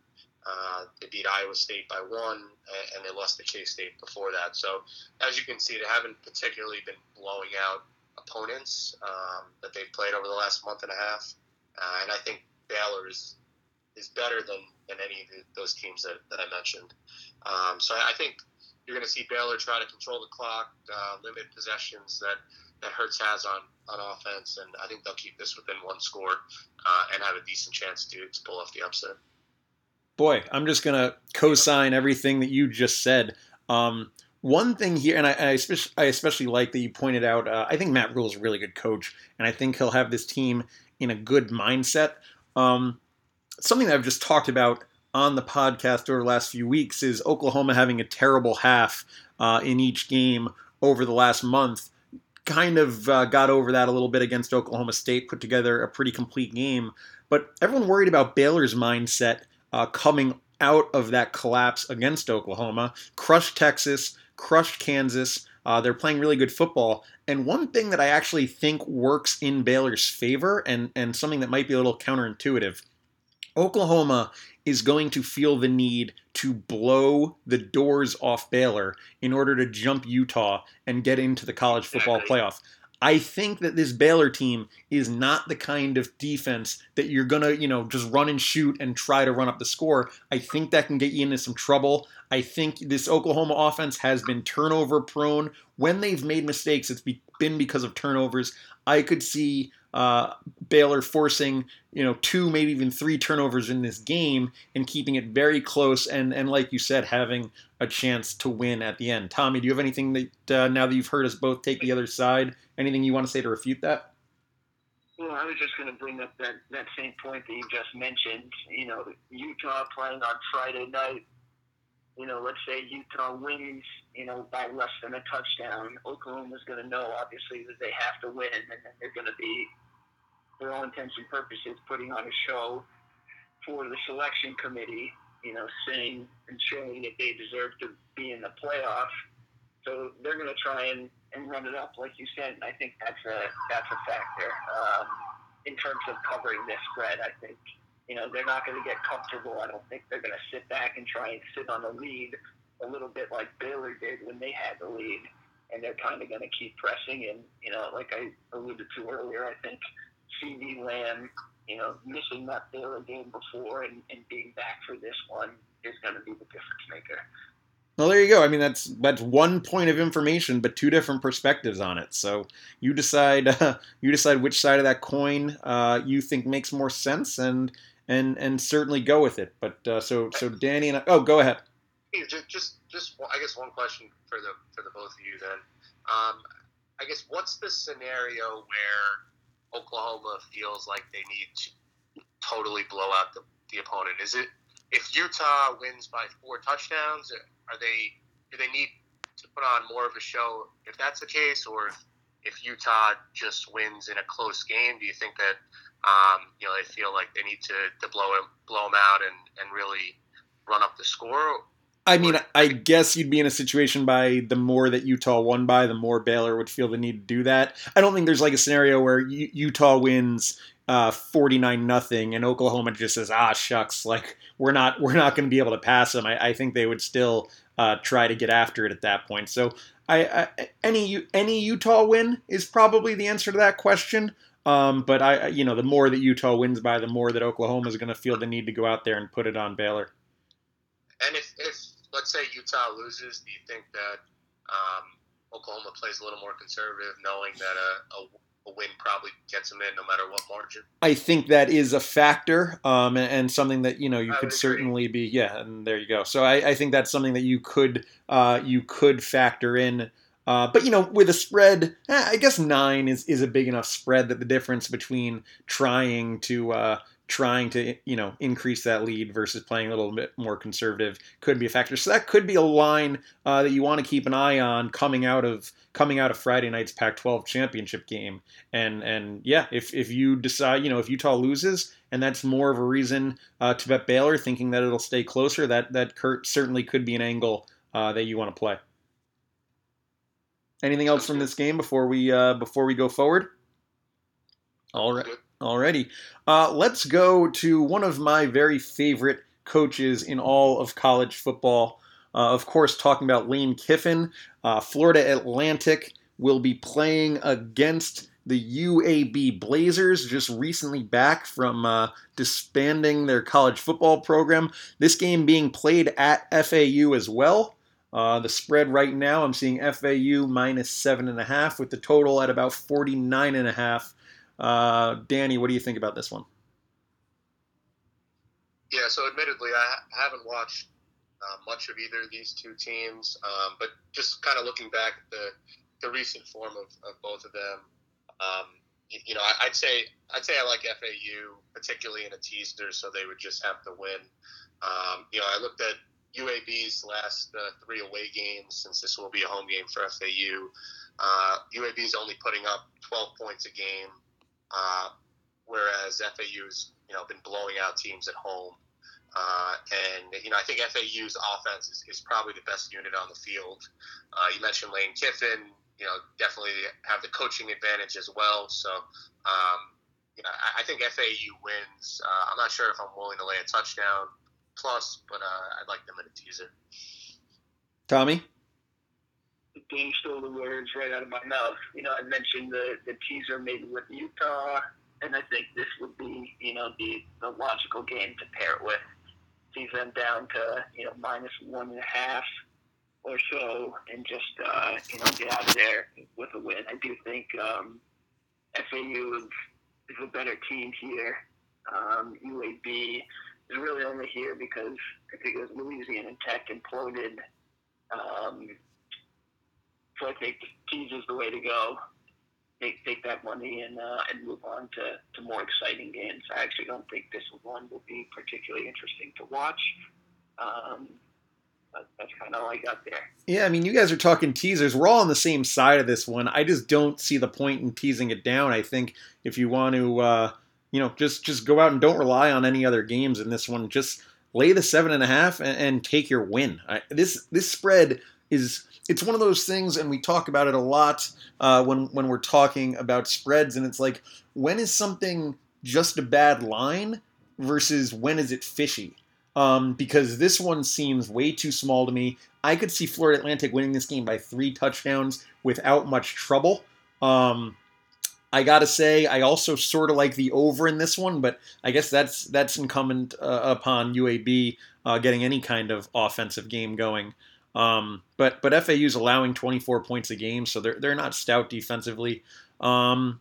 They beat Iowa State by 1, and they lost to K-State before that. So as you can see, they haven't particularly been blowing out opponents that they've played over the last month and a half. And I think Baylor is better than any of those teams that I mentioned. So I think you're going to see Baylor try to control the clock, limit possessions that Hurts has on offense, and I think they'll keep this within one score and have a decent chance to pull off the upset. Boy, I'm just going to co-sign everything that you just said. One thing here, and I especially like that you pointed out, I think Matt Rule is a really good coach, and I think he'll have this team in a good mindset. Something that I've just talked about on the podcast over the last few weeks is Oklahoma having a terrible half in each game over the last month. Kind of got over that a little bit against Oklahoma State, put together a pretty complete game. But everyone worried about Baylor's mindset coming out of that collapse against Oklahoma. Crushed Texas, crushed Kansas. They're playing really good football. And one thing that I actually think works in Baylor's favor, and something that might be a little counterintuitive, Oklahoma is going to feel the need to blow the doors off Baylor in order to jump Utah and get into the college football playoff. I think that this Baylor team is not the kind of defense that you're going to, you know, just run and shoot and try to run up the score. I think that can get you into some trouble. I think this Oklahoma offense has been turnover prone. When they've made mistakes, it's been because of turnovers. I could see Baylor forcing, you know, 2, maybe even 3 turnovers in this game and keeping it very close and like you said, having a chance to win at the end. Tommy, do you have anything that, now that you've heard us both take the other side, anything you want to say to refute that? Well, I was just going to bring up that same point that you just mentioned. You know, Utah playing on Friday night, you know, let's say Utah wins, you know, by less than a touchdown. Oklahoma's going to know, obviously, that they have to win, and then they're going to be, for all intents and purposes, putting on a show for the selection committee, you know, saying and showing that they deserve to be in the playoff. So they're going to try and run it up, like you said, and I think that's a factor in terms of covering this spread, I think. You know, they're not going to get comfortable. I don't think they're going to sit back and try and sit on the lead a little bit like Baylor did when they had the lead and they're kind of going to keep pressing. And, you know, like I alluded to earlier, I think CeeDee Lamb, you know, missing that Baylor game before and being back for this one is going to be the difference maker. Well, there you go. I mean, that's one point of information, but two different perspectives on it. So you decide which side of that coin you think makes more sense, and certainly go with it. But so Danny and I, go ahead. Just I guess one question for the both of you then. I guess what's the scenario where Oklahoma feels like they need to totally blow out the opponent? Is it if Utah wins by 4 touchdowns? Do they need to put on more of a show if that's the case, or if Utah just wins in a close game? Do you think that you know, they feel like they need to blow them out and really run up the score? I mean, I guess you'd be in a situation by the more that Utah won by, the more Baylor would feel the need to do that. I don't think there's like a scenario where Utah wins 49-0 and Oklahoma just says, shucks, like we're not going to be able to pass them. I think they would still try to get after it at that point. So any Utah win is probably the answer to that question. But the more that Utah wins by, the more that Oklahoma is going to feel the need to go out there and put it on Baylor. And if let's say Utah loses, do you think that Oklahoma plays a little more conservative, knowing that a win probably gets them in no matter what margin? I think that is a factor, and something that, you know, you could certainly be, yeah, and there you go. So I think that's something that you could factor in. But, you know, with a spread, I guess 9 is a big enough spread that the difference between trying to, you know, increase that lead versus playing a little bit more conservative could be a factor. So that could be a line that you want to keep an eye on coming out of Friday night's Pac-12 championship game. And yeah, if you decide, you know, if Utah loses and that's more of a reason to bet Baylor, thinking that it'll stay closer, that certainly could be an angle that you want to play. Anything else from this game before we go forward? All right. Alrighty. Let's go to one of my very favorite coaches in all of college football. Of course, talking about Lane Kiffin. Florida Atlantic will be playing against the UAB Blazers, just recently back from disbanding their college football program. This game being played at FAU as well. The spread right now, I'm seeing FAU minus 7.5 with the total at about 49.5. Danny, what do you think about this one? Yeah, so admittedly, I haven't watched much of either of these two teams, but just kind of looking back at the recent form of both of them, you know, I'd say I like FAU, particularly in a teaser, so they would just have to win. You know, I looked at UAB's last 3 away games, since this will be a home game for FAU. UAB's only putting up 12 points a game. Whereas FAU's, you know, been blowing out teams at home. And, you know, I think FAU's offense is probably the best unit on the field. You mentioned Lane Kiffin, you know, definitely have the coaching advantage as well. So, you know, I think FAU wins. I'm not sure if I'm willing to lay a touchdown plus, but I'd like them in a teaser. Tommy? Game stole the words right out of my mouth. You know, I mentioned the teaser maybe with Utah, and I think this would be, you know, the logical game to pair it with. See them down to, you know, minus 1.5 or so, and just, you know, get out of there with a win. I do think FAU is a better team here. UAB is really only here because I think it was Louisiana Tech imploded. So I think tease is the way to go. Take that money and move on to more exciting games. I actually don't think this one will be particularly interesting to watch. That's kind of all I got there. Yeah, I mean, you guys are talking teasers. We're all on the same side of this one. I just don't see the point in teasing it down. I think if you want to, you know, just go out and don't rely on any other games in this one. Just lay the 7.5 and take your win. This spread is... It's one of those things, and we talk about it a lot when we're talking about spreads, and it's like, when is something just a bad line versus when is it fishy? Because this one seems way too small to me. I could see Florida Atlantic winning this game by 3 touchdowns without much trouble. I got to say, I also sort of like the over in this one, but I guess that's incumbent upon UAB getting any kind of offensive game going. But FAU's allowing 24 points a game, so they're not stout defensively. I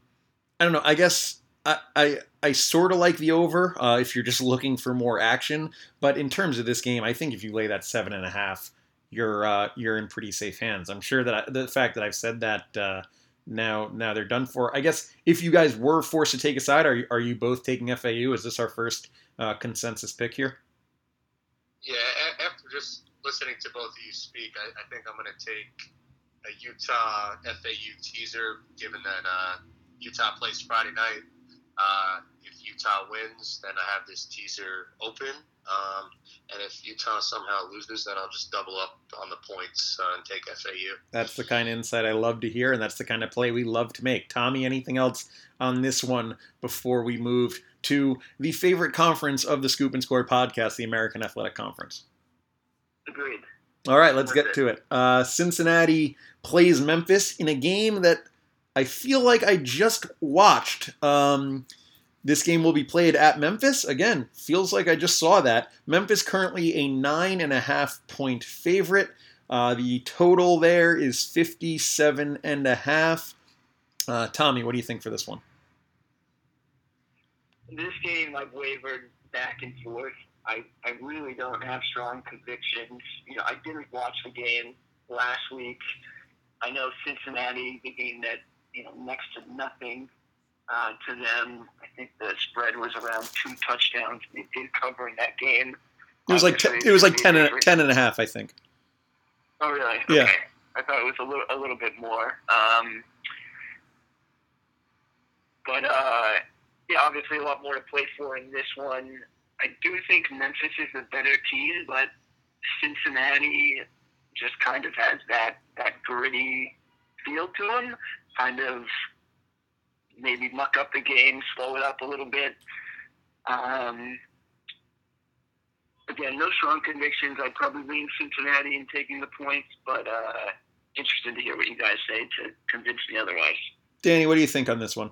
don't know. I guess I sort of like the over if you're just looking for more action. But in terms of this game, I think if you lay that 7.5, you're in pretty safe hands. I'm sure that the fact that I've said that now they're done for. I guess if you guys were forced to take a side, are you both taking FAU? Is this our first consensus pick here? Yeah, after just listening to both of you speak, I think I'm going to take a Utah FAU teaser, given that Utah plays Friday night. If Utah wins, then I have this teaser open. And if Utah somehow loses, then I'll just double up on the points and take FAU. That's the kind of insight I love to hear, and that's the kind of play we love to make. Tommy, anything else on this one before we move to the favorite conference of the Scoop and Score podcast, the American Athletic Conference? Agreed. All right, let's get to it. Cincinnati plays Memphis in a game that I feel like I just watched. This game will be played at Memphis. Again, feels like I just saw that. Memphis currently a 9.5-point favorite. The total there is 57.5. Tommy, what do you think for this one? This game, like, wavered back and forth. I really don't have strong convictions. You know, I didn't watch the game last week. I know Cincinnati, the game that, you know, next to nothing to them. I think the spread was around 2 touchdowns. They did cover in that game. It was like 10.5, I think. Oh, really? Yeah. Okay. I thought it was a little bit more. Yeah, obviously a lot more to play for in this one. I do think Memphis is a better team, but Cincinnati just kind of has that gritty feel to them. Kind of maybe muck up the game, slow it up a little bit. Again, no strong convictions. I'd probably lean Cincinnati in taking the points, but interested to hear what you guys say to convince me otherwise. Danny, what do you think on this one?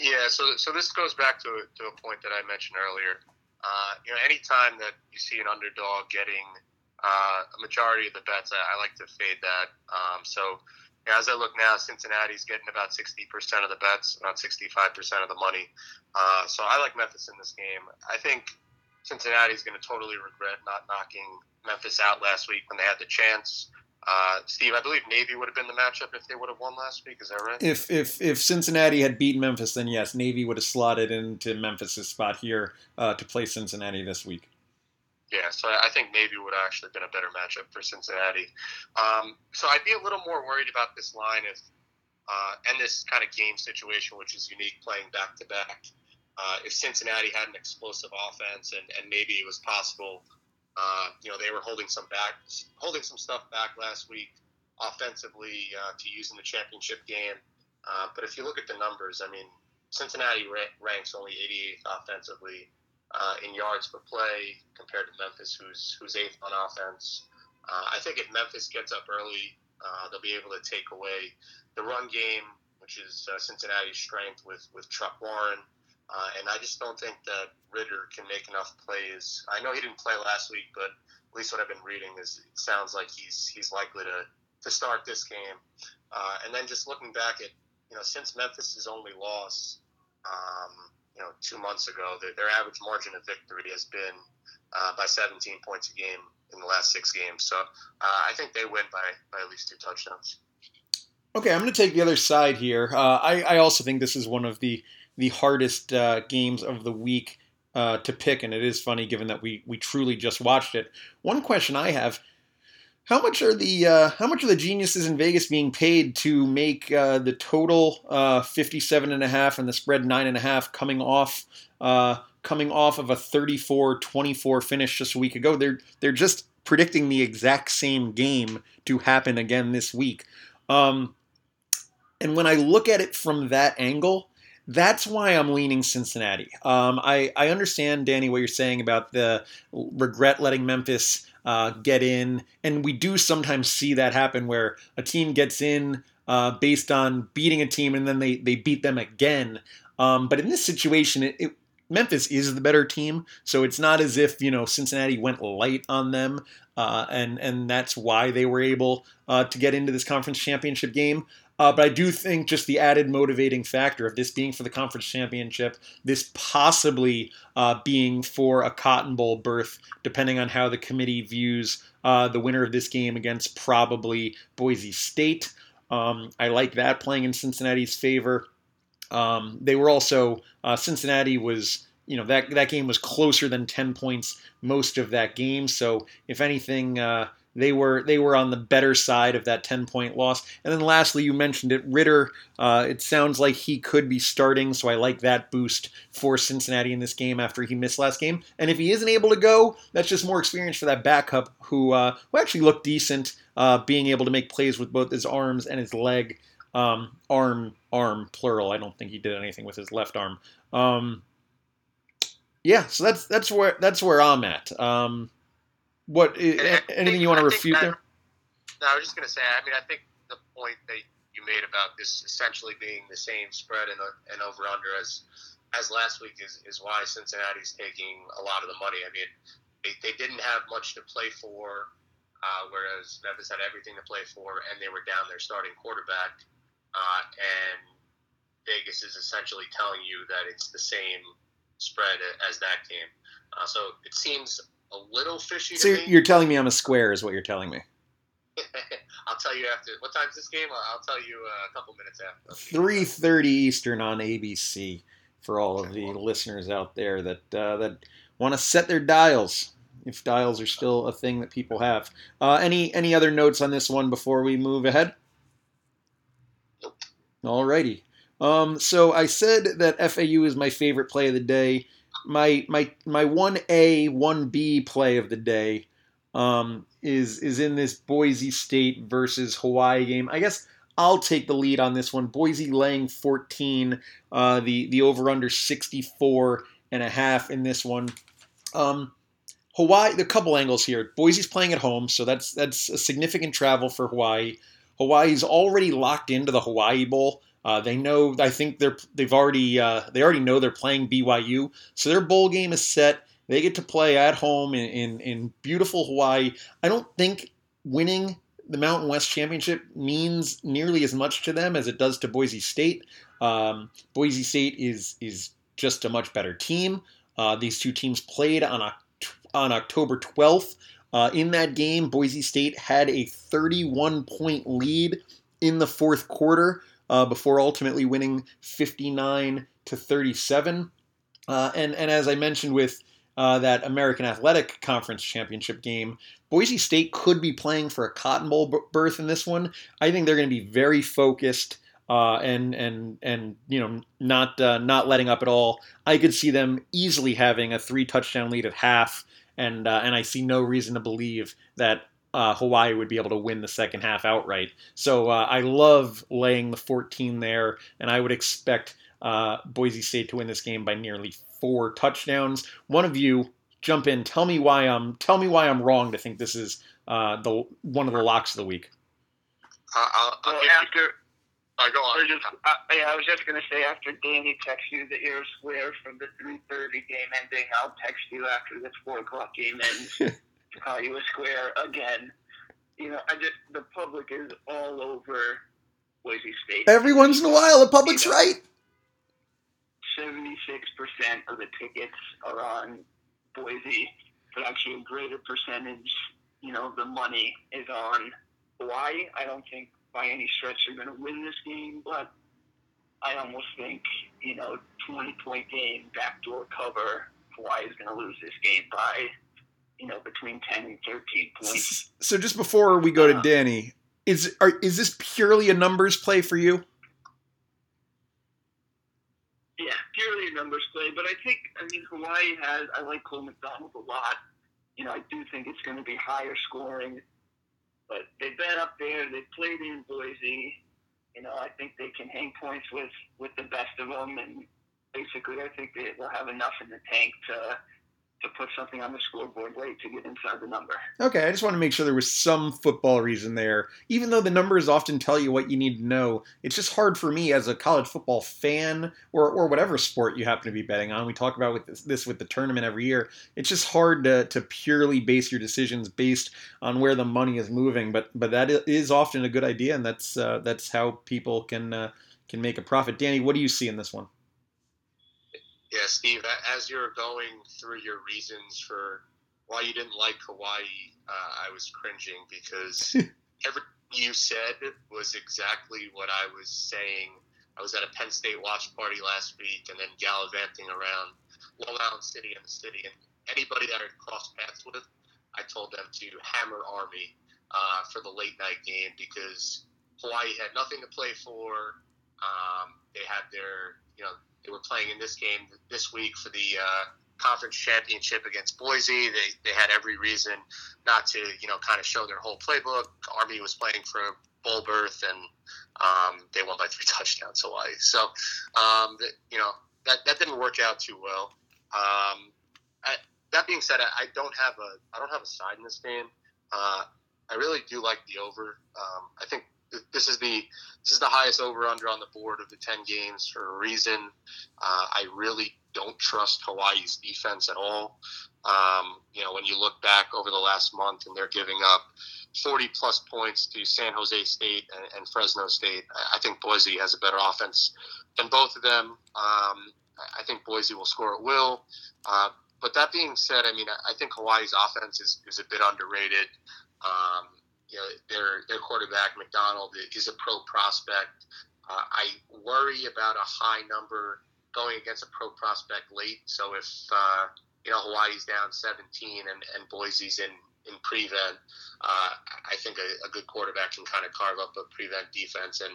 Yeah, so this goes back to a point that I mentioned earlier. You know, anytime that you see an underdog getting a majority of the bets, I like to fade that. So, as I look now, Cincinnati's getting about 60% of the bets, about 65% of the money. So I like Memphis in this game. I think Cincinnati's going to totally regret not knocking Memphis out last week when they had the chance. Steve, I believe Navy would have been the matchup if they would have won last week. Is that right? If Cincinnati had beaten Memphis, then yes, Navy would have slotted into Memphis' spot here to play Cincinnati this week. Yeah, so I think Navy would have actually been a better matchup for Cincinnati. So I'd be a little more worried about this line and this kind of game situation, which is unique playing back-to-back. If Cincinnati had an explosive offense and maybe it was possible – they were holding some stuff back last week offensively to use in the championship game. But if you look at the numbers, I mean, Cincinnati ranks only 88th offensively in yards per play compared to Memphis, who's 8th on offense. I think if Memphis gets up early, they'll be able to take away the run game, which is Cincinnati's strength with Chuck Warren. And I just don't think that Ritter can make enough plays. I know he didn't play last week, but at least what I've been reading is it sounds like he's likely to start this game. And then just looking back at, you know, since Memphis' only loss, 2 months ago, their average margin of victory has been by 17 points a game in the last 6 games. So I think they win by at least 2 touchdowns. Okay, I'm going to take the other side here. I also think this is one of the hardest games of the week to pick, and it is funny given that we truly just watched it. One question I have: how much are the geniuses in Vegas being paid to make the total 57.5 and the spread 9.5 coming off of a 34-24 finish just a week ago? They're just predicting the exact same game to happen again this week, and when I look at it from that angle, that's why I'm leaning Cincinnati. I understand, Danny, what you're saying about the regret letting Memphis get in. And we do sometimes see that happen where a team gets in based on beating a team and then they beat them again. But in this situation, Memphis is the better team, so it's not as if, Cincinnati went light on them, and that's why they were able to get into this conference championship game. But I do think just the added motivating factor of this being for the conference championship, this possibly being for a Cotton Bowl berth, depending on how the committee views the winner of this game against probably Boise State. I like that playing in Cincinnati's favor. They were also, Cincinnati was, that game was closer than 10 points most of that game. So if anything, they were on the better side of that 10-point loss. And then lastly, you mentioned it, Ritter, it sounds like he could be starting. So I like that boost for Cincinnati in this game after he missed last game. And if he isn't able to go, that's just more experience for that backup who actually looked decent, being able to make plays with both his arms and his leg. Arm, plural. I don't think he did anything with his left arm. So that's where I'm at. Anything you want to refute there? No, I was just going to say, I think the point that you made about this essentially being the same spread and over under as last week is why Cincinnati's taking a lot of the money. They didn't have much to play for, whereas Memphis had everything to play for, and they were down their starting quarterback. And Vegas is essentially telling you that it's the same spread as that game. So it seems a little fishy to me. So you're telling me I'm a square is what you're telling me. I'll tell you after. What time's this game? I'll tell you a couple minutes after. 3:30 Eastern on ABC for all of the listeners out there that want to set their dials, if dials are still a thing that people have. Any other notes on this one before we move ahead? Alrighty. So I said that FAU is my favorite play of the day. My 1A, 1B play of the day is in this Boise State versus Hawaii game. I guess I'll take the lead on this one. Boise laying 14, the over-under 64.5 in this one. Hawaii, a couple angles here. Boise's playing at home, so that's a significant travel for Hawaii. Hawaii's already locked into the Hawaii Bowl. They know. I think they already know they're playing BYU, so their bowl game is set. They get to play at home in beautiful Hawaii. I don't think winning the Mountain West Championship means nearly as much to them as it does to Boise State. Boise State is just a much better team. These two teams played on October 12th. In that game, Boise State had a 31-point lead in the fourth quarter before ultimately winning 59-37. And as I mentioned with that American Athletic Conference Championship game, Boise State could be playing for a Cotton Bowl berth in this one. I think they're going to be very focused and not letting up at all. I could see them easily having a 3-touchdown lead at half. And I see no reason to believe that Hawaii would be able to win the second half outright. So I love laying the 14 there, and I would expect Boise State to win this game by nearly 4 touchdowns. One of you jump in. Tell me why I'm wrong to think this is the one of the locks of the week. Go on. I was just going to say, after Danny texts you that you're a square from the 3:30 game ending, I'll text you after the 4 o'clock game ends to call you a square again. The public is all over Boise State. Every once in a while, the public's right. 76% of the tickets are on Boise, but actually a greater percentage, the money is on Hawaii. I don't think by any stretch they're going to win this game, but I almost think, 20-point game, backdoor cover, Hawaii is going to lose this game by, between 10 and 13 points. So just before we go to Danny, is this purely a numbers play for you? Yeah, purely a numbers play, but I think, Hawaii I like Cole McDonald a lot. I do think it's going to be higher scoring. But they've been up there. They've played in Boise. I think they can hang points with the best of them. And basically, I think they'll have enough in the tank to to put something on the scoreboard late to get inside the number. Okay, I just want to make sure there was some football reason there. Even though the numbers often tell you what you need to know, it's just hard for me as a college football fan or whatever sport you happen to be betting on. We talk about with this with the tournament every year. It's just hard to purely base your decisions based on where the money is moving, but that is often a good idea, and that's how people can make a profit. Danny, what do you see in this one? Yeah, Steve, as you're going through your reasons for why you didn't like Hawaii, I was cringing because everything you said was exactly what I was saying. I was at a Penn State watch party last week and then gallivanting around Long Island City and the city. And anybody that I crossed paths with, I told them to hammer Army for the late-night game because Hawaii had nothing to play for. They had their, you know, they were playing in this game this week for the conference championship against Boise. They had every reason not to, you know, kind of show their whole playbook. Army was playing for a bowl berth, and they won by 3 touchdowns Hawaii. So, you know, that didn't work out too well. That being said, I don't have a side in this game. I really do like the over. I think this is the highest over-under on the board of the 10 games for a reason. I really don't trust Hawaii's defense at all. You know, when you look back over the last month and they're giving up 40-plus points to San Jose State and Fresno State, I think Boise has a better offense than both of them. I think Boise will score at will. But that being said, I mean, I think Hawaii's offense is a bit underrated. You know, their quarterback, McDonald, is a pro prospect. I worry about a high number going against a pro prospect late. So if, you know, Hawaii's down 17 and Boise's in prevent, I think a good quarterback can kind of carve up a prevent defense and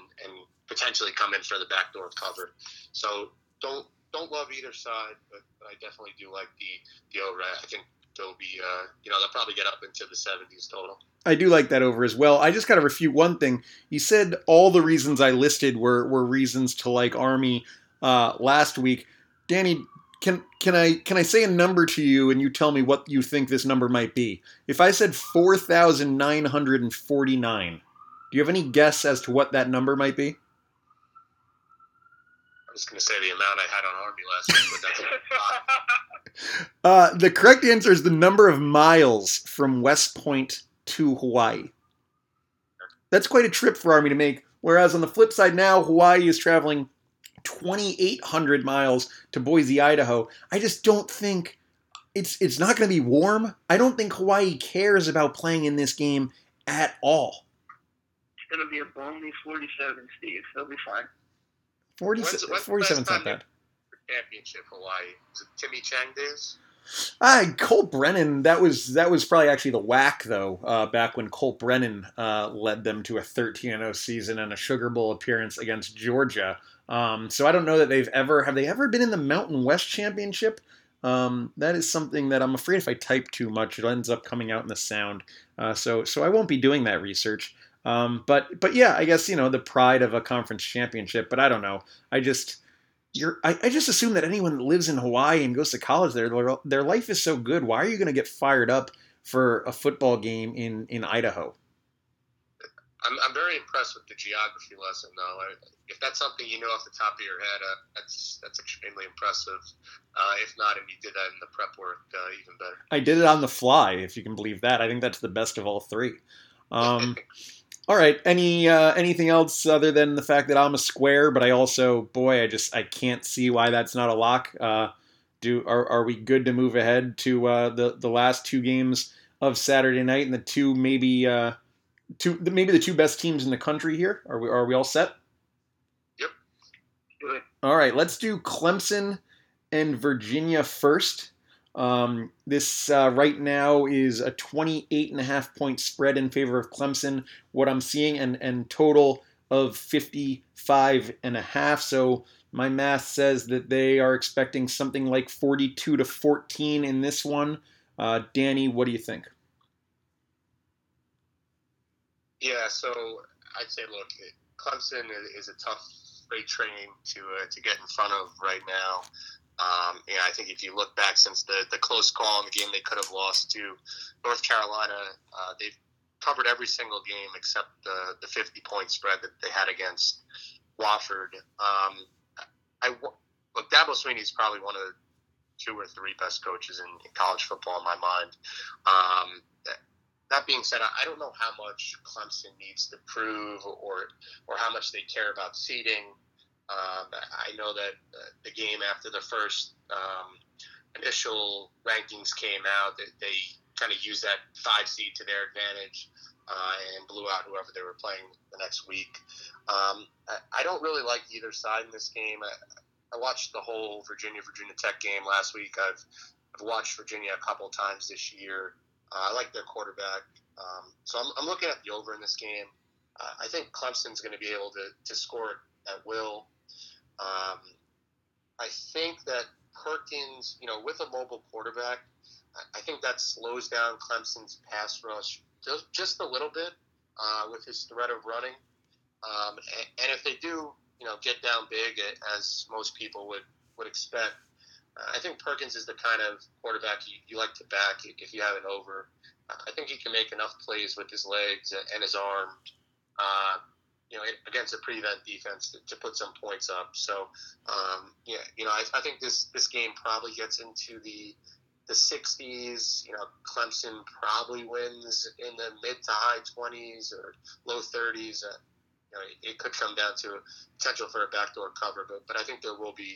potentially come in for the backdoor cover. So don't love either side, but I definitely do like the over. I think they'll be, you know, they'll probably get up into the 70s total. I do like that over as well. I just got to refute one thing. You said all the reasons I listed were reasons to like Army last week. Danny, can I say a number to you and you tell me what you think this number might be? If I said 4,949, do you have any guess as to what that number might be? I was going to say the amount I had on Army last week, but that's not. The correct answer is the number of miles from West Point to Hawaii. That's quite a trip for Army to make, whereas on the flip side now, Hawaii is traveling 2,800 miles to Boise, Idaho. I just don't think it's not going to be warm. I don't think Hawaii cares about playing in this game at all. It's going to be a balmy 47, Steve. They'll be fine. 47's not bad. Championship Hawaii. Was it Timmy Chang days? Colt Brennan. That was probably actually the whack though. Back when Colt Brennan led them to a 13-0 season and a Sugar Bowl appearance against Georgia. So I don't know that have they ever been in the Mountain West Championship. That is something that I'm afraid if I type too much, it ends up coming out in the sound. So I won't be doing that research. But yeah, I guess you know the pride of a conference championship. But I don't know. I just assume that anyone that lives in Hawaii and goes to college there, their life is so good. Why are you going to get fired up for a football game in Idaho? I'm very impressed with the geography lesson, though. If that's something you know off the top of your head, that's extremely impressive. If not, and you did that in the prep work, even better. I did it on the fly, if you can believe that. I think that's the best of all three. All right. Anything else other than the fact that I'm a square, but I also, I can't see why that's not a lock. Are we good to move ahead to the last two games of Saturday night and the two best teams in the country here? Are we all set? Yep. All right. Let's do Clemson and Virginia first. This right now is a 28.5-point spread in favor of Clemson, what I'm seeing, and total of 55.5. So my math says that they are expecting something like 42-14 in this one. Danny, what do you think? Yeah, so I'd say, look, Clemson is a tough great training to get in front of right now. I think if you look back since the close call in the game they could have lost to North Carolina, they've covered every single game except the 50-point spread that they had against Wofford. Look, Dabo Sweeney is probably one of the two or three best coaches in college football in my mind. That being said, I don't know how much Clemson needs to prove or how much they care about seeding. I know that the game after the first initial rankings came out, they kind of used that 5 seed to their advantage and blew out whoever they were playing the next week. I don't really like either side in this game. I watched the whole Virginia Tech game last week. I've watched Virginia a couple times this year. I like their quarterback. So I'm looking at the over in this game. I think Clemson's going to be able to score it at will. I think that Perkins, with a mobile quarterback, I think that slows down Clemson's pass rush just a little bit with his threat of running. And if they do, get down big, as most people would expect, I think Perkins is the kind of quarterback you like to back if you have an over. I think he can make enough plays with his legs and his arm, against a prevent defense to put some points up. So, I think this game probably gets into the 60s. Clemson probably wins in the mid to high 20s or low 30s. It could come down to a potential for a backdoor cover, but I think there will be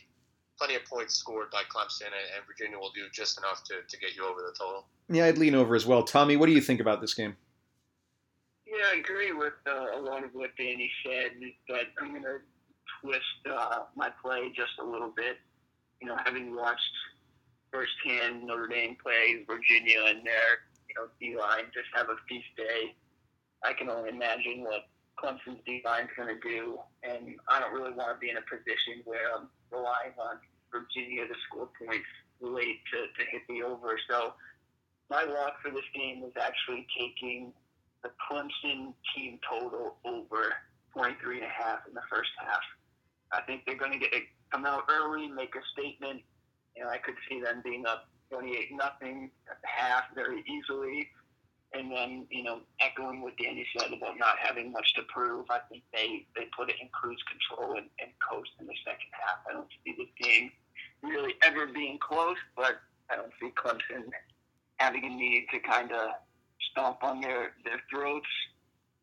plenty of points scored by Clemson, and Virginia will do just enough to get you over the total. Yeah, I'd lean over as well. Tommy, what do you think about this game? Yeah, I agree with a lot of what Danny said, but I'm going to twist my play just a little bit. Having watched firsthand Notre Dame play Virginia and their D-line just have a feast day, I can only imagine what Clemson's D-line's going to do, and I don't really want to be in a position where I'm relying on Virginia to score points late to hit the over. So my lock for this game is actually taking the Clemson team total over 23.5 in the first half. I think they're going to come out early, make a statement. I could see them being up 28-0 at the half very easily. And then, echoing what Danny said about not having much to prove, I think they put it in cruise control and coast in the second half. I don't see this game really ever being close, but I don't see Clemson having a need to kind of stomp on their throats.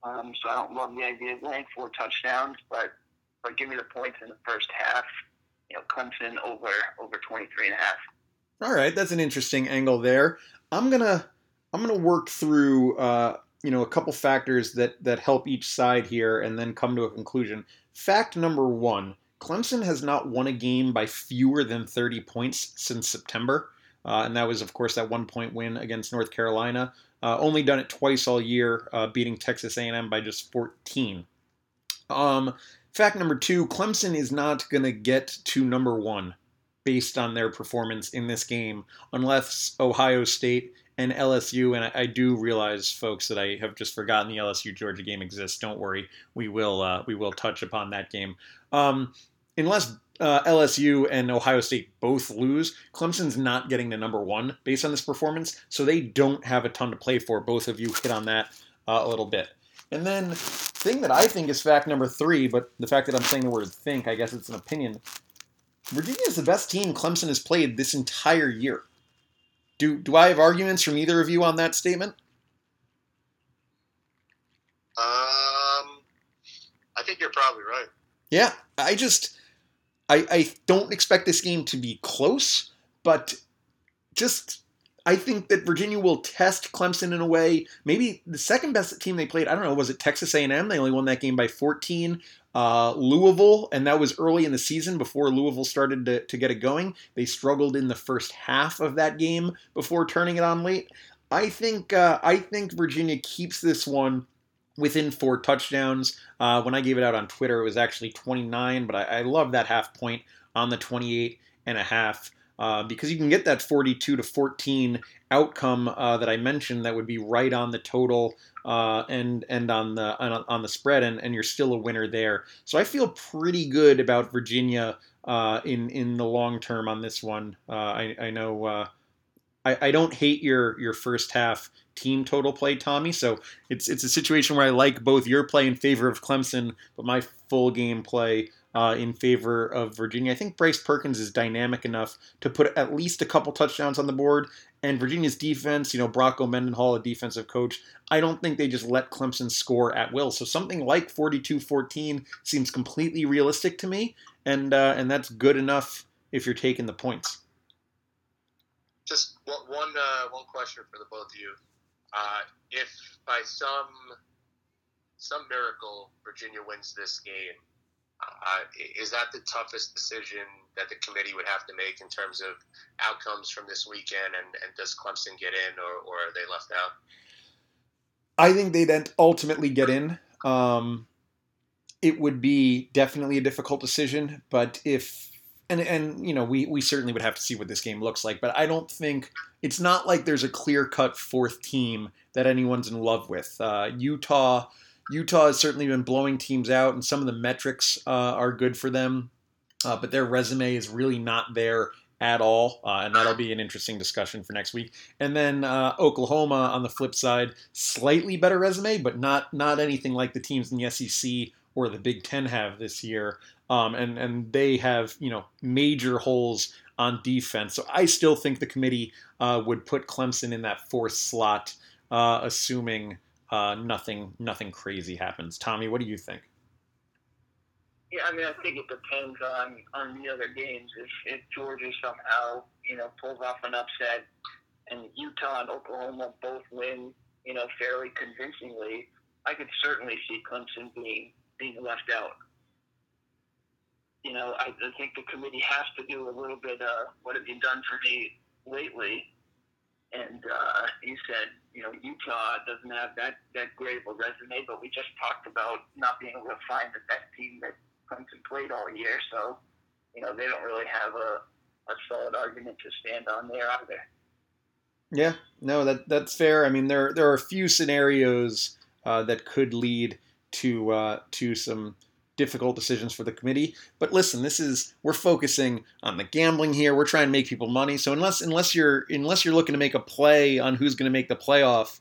So I don't love the idea of going 4 touchdowns, but give me the points in the first half. Clemson over 23.5. All right, that's an interesting angle there. I'm gonna work through a couple factors that help each side here and then come to a conclusion. Fact number 1, Clemson has not won a game by fewer than 30 points since September. And that was, of course, that 1-point win against North Carolina. Only done it twice all year, beating Texas A&M by just 14. Fact number 2, Clemson is not going to get to number 1 based on their performance in this game, unless Ohio State and LSU, and I do realize, folks, that I have just forgotten the LSU-Georgia game exists. Don't worry, we will touch upon that game. Unless LSU and Ohio State both lose, Clemson's not getting to number 1 based on this performance, so they don't have a ton to play for. Both of you hit on that a little bit. And then thing that I think is fact number 3, but the fact that I'm saying the word think, I guess it's an opinion, Virginia is the best team Clemson has played this entire year. Do I have arguments from either of you on that statement? I think you're probably right. Yeah, I don't expect this game to be close, but I think that Virginia will test Clemson in a way. Maybe the second best team they played, I don't know, was it Texas A&M? They only won that game by 14. Louisville, and that was early in the season before Louisville started to get it going. They struggled in the first half of that game before turning it on late. I think Virginia keeps this one within 4 touchdowns. When I gave it out on Twitter, it was actually 29, but I love that half point on the 28.5. because you can get that 42-14 outcome that I mentioned. That would be right on the total and on the spread, and you're still a winner there. So I feel pretty good about Virginia in the long term on this one. I know I don't hate your first half team total play, Tommy. So it's a situation where I like both your play in favor of Clemson, but my full game play in favor of Virginia. I think Bryce Perkins is dynamic enough to put at least a couple touchdowns on the board. And Virginia's defense, Bronco Mendenhall, a defensive coach, I don't think they just let Clemson score at will. So something like 42-14 seems completely realistic to me, and that's good enough if you're taking the points. Just one question for the both of you. If by some miracle Virginia wins this game, is that the toughest decision that the committee would have to make in terms of outcomes from this weekend? And does Clemson get in, or are they left out? I think they'd ultimately get in. It would be definitely a difficult decision, but we certainly would have to see what this game looks like. But I don't think it's not like there's a clear-cut fourth team that anyone's in love with. Utah has certainly been blowing teams out, and some of the metrics are good for them, but their resume is really not there at all, and that'll be an interesting discussion for next week. And then Oklahoma, on the flip side, slightly better resume, but not anything like the teams in the SEC or the Big Ten have this year, and they have major holes on defense. So I still think the committee would put Clemson in that fourth slot, assuming nothing crazy happens. Tommy, what do you think? Yeah, I think it depends on the other games. If Georgia somehow, pulls off an upset, and Utah and Oklahoma both win, fairly convincingly, I could certainly see Clemson being left out. I think the committee has to do a little bit of what have you done for me lately. And you said, Utah doesn't have that great of a resume, but we just talked about not being able to find the best team that Clemson played all year. So, they don't really have a solid argument to stand on there either. Yeah, no, that's fair. I mean, there are a few scenarios that could lead to some difficult decisions for the committee. But listen, we're focusing on the gambling here. We're trying to make people money. So unless you're looking to make a play on who's going to make the playoff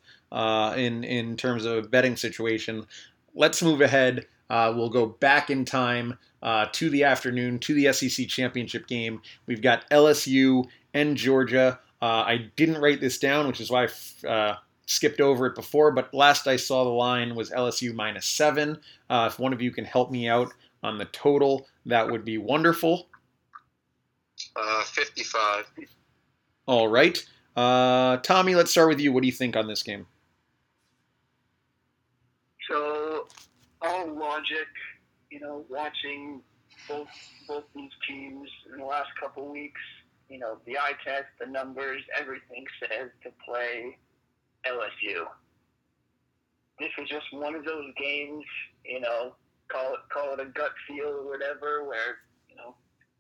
in terms of a betting situation, let's move ahead. We'll go back in time to the afternoon, to the SEC championship game. We've got LSU and Georgia. I didn't write this down, which is why I skipped over it before, but last I saw the line was LSU -7. If one of you can help me out on the total, that would be wonderful. 55. All right. Tommy, let's start with you. What do you think on this game? So, all logic, watching both these teams in the last couple weeks, the eye test, the numbers, everything says to play LSU. This is just one of those games, call it a gut feel or whatever, where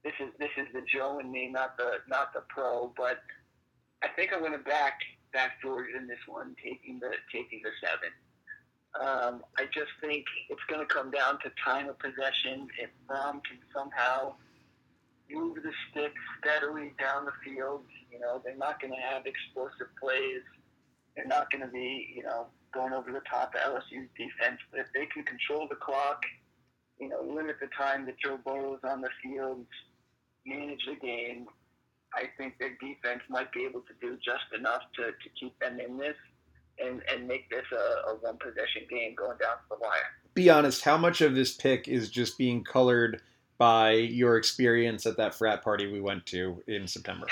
this is the Joe and me, not the pro. But I think I'm going to back Georgia in this one, taking the 7. I just think it's going to come down to time of possession. If Fromm can somehow move the stick steadily down the field, they're not going to have explosive plays. They're not going to be, going over the top of LSU's defense. But if they can control the clock, limit the time that Joe Burrow's on the field, manage the game, I think their defense might be able to do just enough to keep them in this and make this a one-possession game going down to the wire. Be honest, how much of this pick is just being colored by your experience at that frat party we went to in September?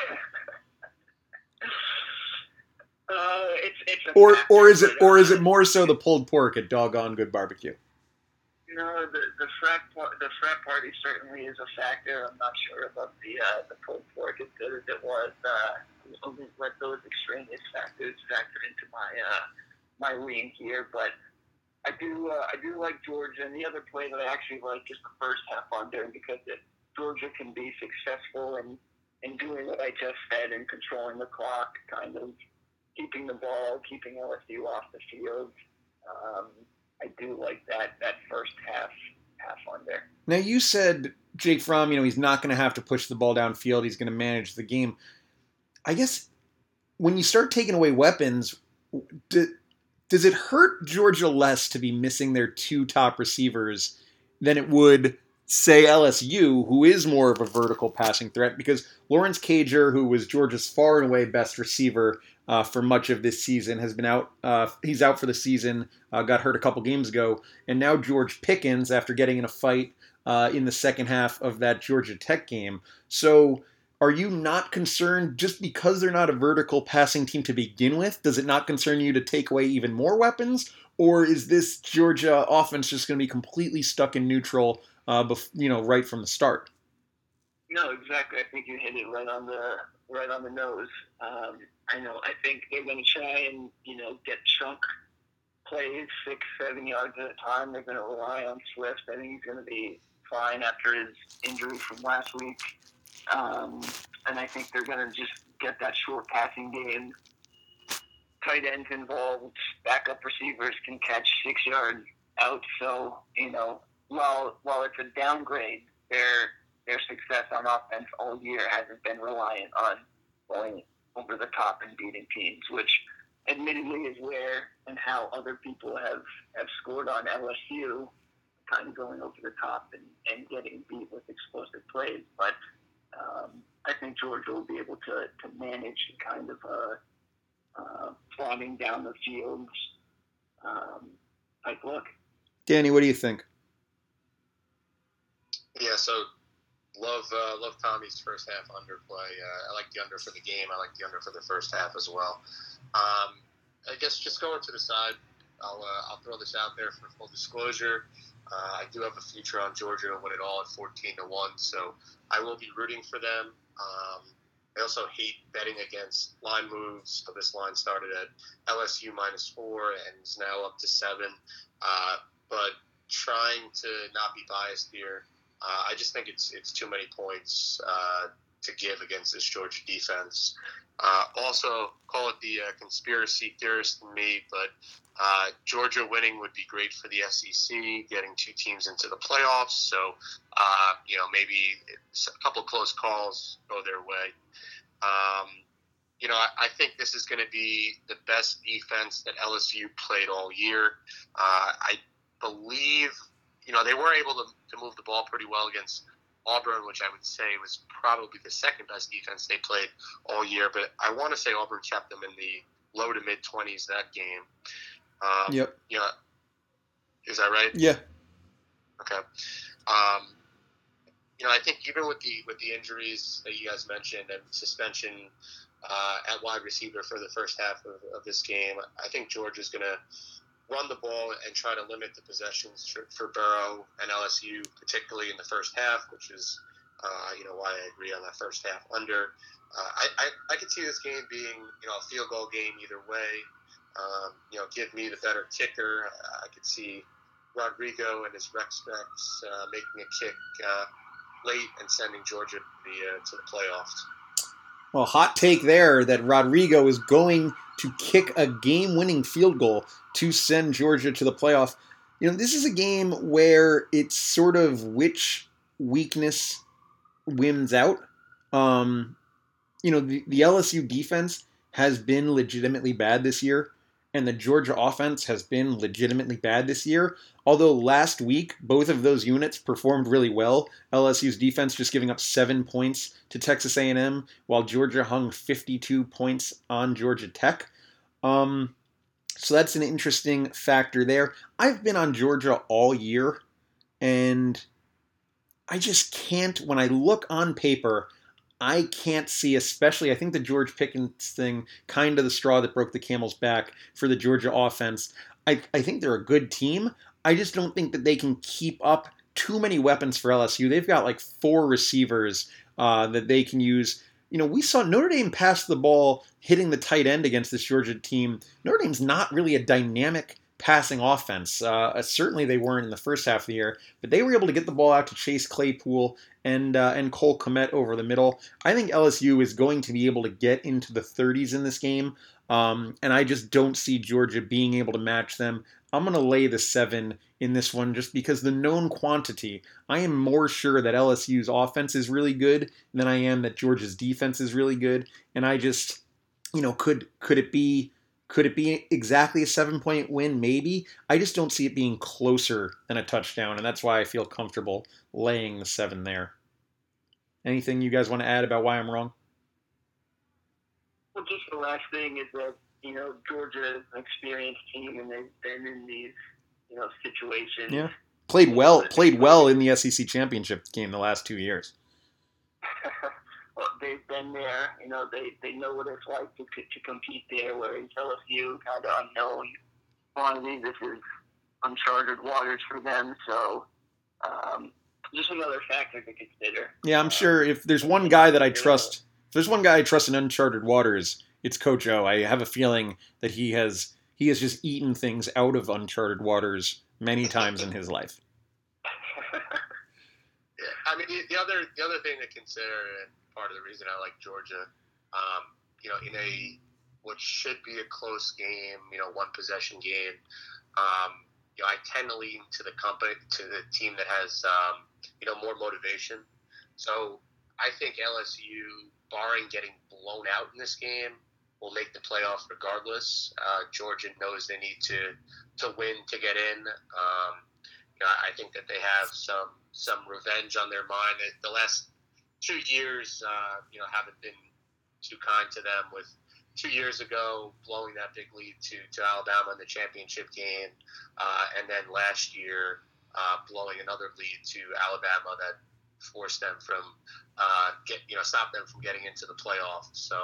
It's or is it more so the pulled pork at Doggone Good Barbecue? No, the frat party certainly is a factor. I'm not sure about the pulled pork as good as it was. Only let those extraneous factors factor into my lean here, but I do like Georgia, and the other play that I actually like is the first half under, because if Georgia can be successful and and doing what I just said and controlling the clock, kind of keeping the ball, keeping LSU off the field. I do like that first half on there. Now, you said Jake Fromm, he's not going to have to push the ball downfield. He's going to manage the game. I guess when you start taking away weapons, does it hurt Georgia less to be missing their two top receivers than it would, say, LSU, who is more of a vertical passing threat? Because Lawrence Cager, who was Georgia's far and away best receiver for much of this season, has been out. He's out for the season, got hurt a couple games ago. And now George Pickens, after getting in a fight in the second half of that Georgia Tech game. So are you not concerned, just because they're not a vertical passing team to begin with, does it not concern you to take away even more weapons? Or is this Georgia offense just going to be completely stuck in neutral, right from the start? No, exactly. I think you hit it right on the nose. I know. I think they're going to try and get chunk plays, 6-7 yards at a time. They're going to rely on Swift. I think he's going to be fine after his injury from last week, and I think they're going to just get that short passing game. Tight ends involved, backup receivers can catch 6 yards out. So while it's a downgrade, their success on offense all year hasn't been reliant on going over the top and beating teams, which admittedly is where and how other people have scored on LSU, kind of going over the top and getting beat with explosive plays. But I think Georgia will be able to manage kind of plodding down the field type look. Danny, what do you think? Yeah, so love Tommy's first half underplay. I like the under for the game. I like the under for the first half as well. I guess just going to the side, I'll throw this out there for full disclosure. I do have a future on Georgia to win it all at 14-1, so I will be rooting for them. I also hate betting against line moves. So this line started at LSU -4 and is now up to 7. But trying to not be biased here, I just think it's too many points to give against this Georgia defense. Also, call it the conspiracy theorist in me, but Georgia winning would be great for the SEC, getting two teams into the playoffs. So, maybe a couple of close calls go their way. I think this is going to be the best defense that LSU played all year. I believe, they were able to move the ball pretty well against Auburn, which I would say was probably the second best defense they played all year. But I want to say Auburn kept them in the low to mid-20s that game. Yep. Is that right? Yeah. Okay. I think even with the injuries that you guys mentioned and suspension at wide receiver for the first half of this game, I think Georgia's going to run the ball and try to limit the possessions for Burrow and LSU, particularly in the first half, which is, why I agree on that first half under. I could see this game being, a field goal game either way. Give me the better kicker. I could see Rodrigo and his Rex making a kick late and sending Georgia to the playoffs. Well, hot take there that Rodrigo is going to kick a game-winning field goal to send Georgia to the playoff. This is a game where it's sort of which weakness wins out. The LSU defense has been legitimately bad this year, and the Georgia offense has been legitimately bad this year. Although last week, both of those units performed really well. LSU's defense just giving up 7 points to Texas A&M, while Georgia hung 52 points on Georgia Tech. So that's an interesting factor there. I've been on Georgia all year, and I just can't, when I look on paper, I can't see, especially, I think the George Pickens thing, kind of the straw that broke the camel's back for the Georgia offense. I think they're a good team. I just don't think that they can keep up too many weapons for LSU. They've got like 4 receivers that they can use. We saw Notre Dame pass the ball hitting the tight end against this Georgia team. Notre Dame's not really a dynamic passing offense. Certainly they weren't in the first half of the year, but they were able to get the ball out to Chase Claypool and Cole Comet over the middle. I think LSU is going to be able to get into the 30s in this game, and I just don't see Georgia being able to match them. I'm going to lay the 7 in this one just because the known quantity. I am more sure that LSU's offense is really good than I am that Georgia's defense is really good, and I just, you know, could it be exactly a 7-point win? Maybe. I just don't see it being closer than a touchdown, and that's why I feel comfortable laying the 7 there. Anything you guys want to add about why I'm wrong? Well, just the last thing is that, you know, Georgia is an experienced team, and they've been in these, you know, situations. Yeah. Played well in the SEC championship game the last 2 years. Well, they've been there, you know, they know what it's like to compete there, whereas LSU, kind of unknown quantity. This is uncharted waters for them, so just another factor to consider. Yeah, I'm sure if there's one guy that I trust, in uncharted waters, it's Coach O. I have a feeling that he has just eaten things out of uncharted waters many times in his life. Yeah, I mean, the other thing to consider, and part of the reason I like Georgia, you know, in what should be a close game, you know, one possession game, you know, I tend to lean to the team that has, you know, more motivation. So I think LSU, barring getting blown out in this game, will make the playoffs regardless. Georgia knows they need to win to get in. You know, I think that they have some revenge on their mind. The last 2 years, you know, haven't been too kind to them, with 2 years ago blowing that big lead to Alabama in the championship game, and then last year blowing another lead to Alabama that forced them stopped them from getting into the playoffs. So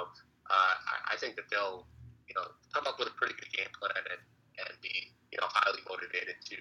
I think that they'll, you know, come up with a pretty good game plan and be, you know, highly motivated to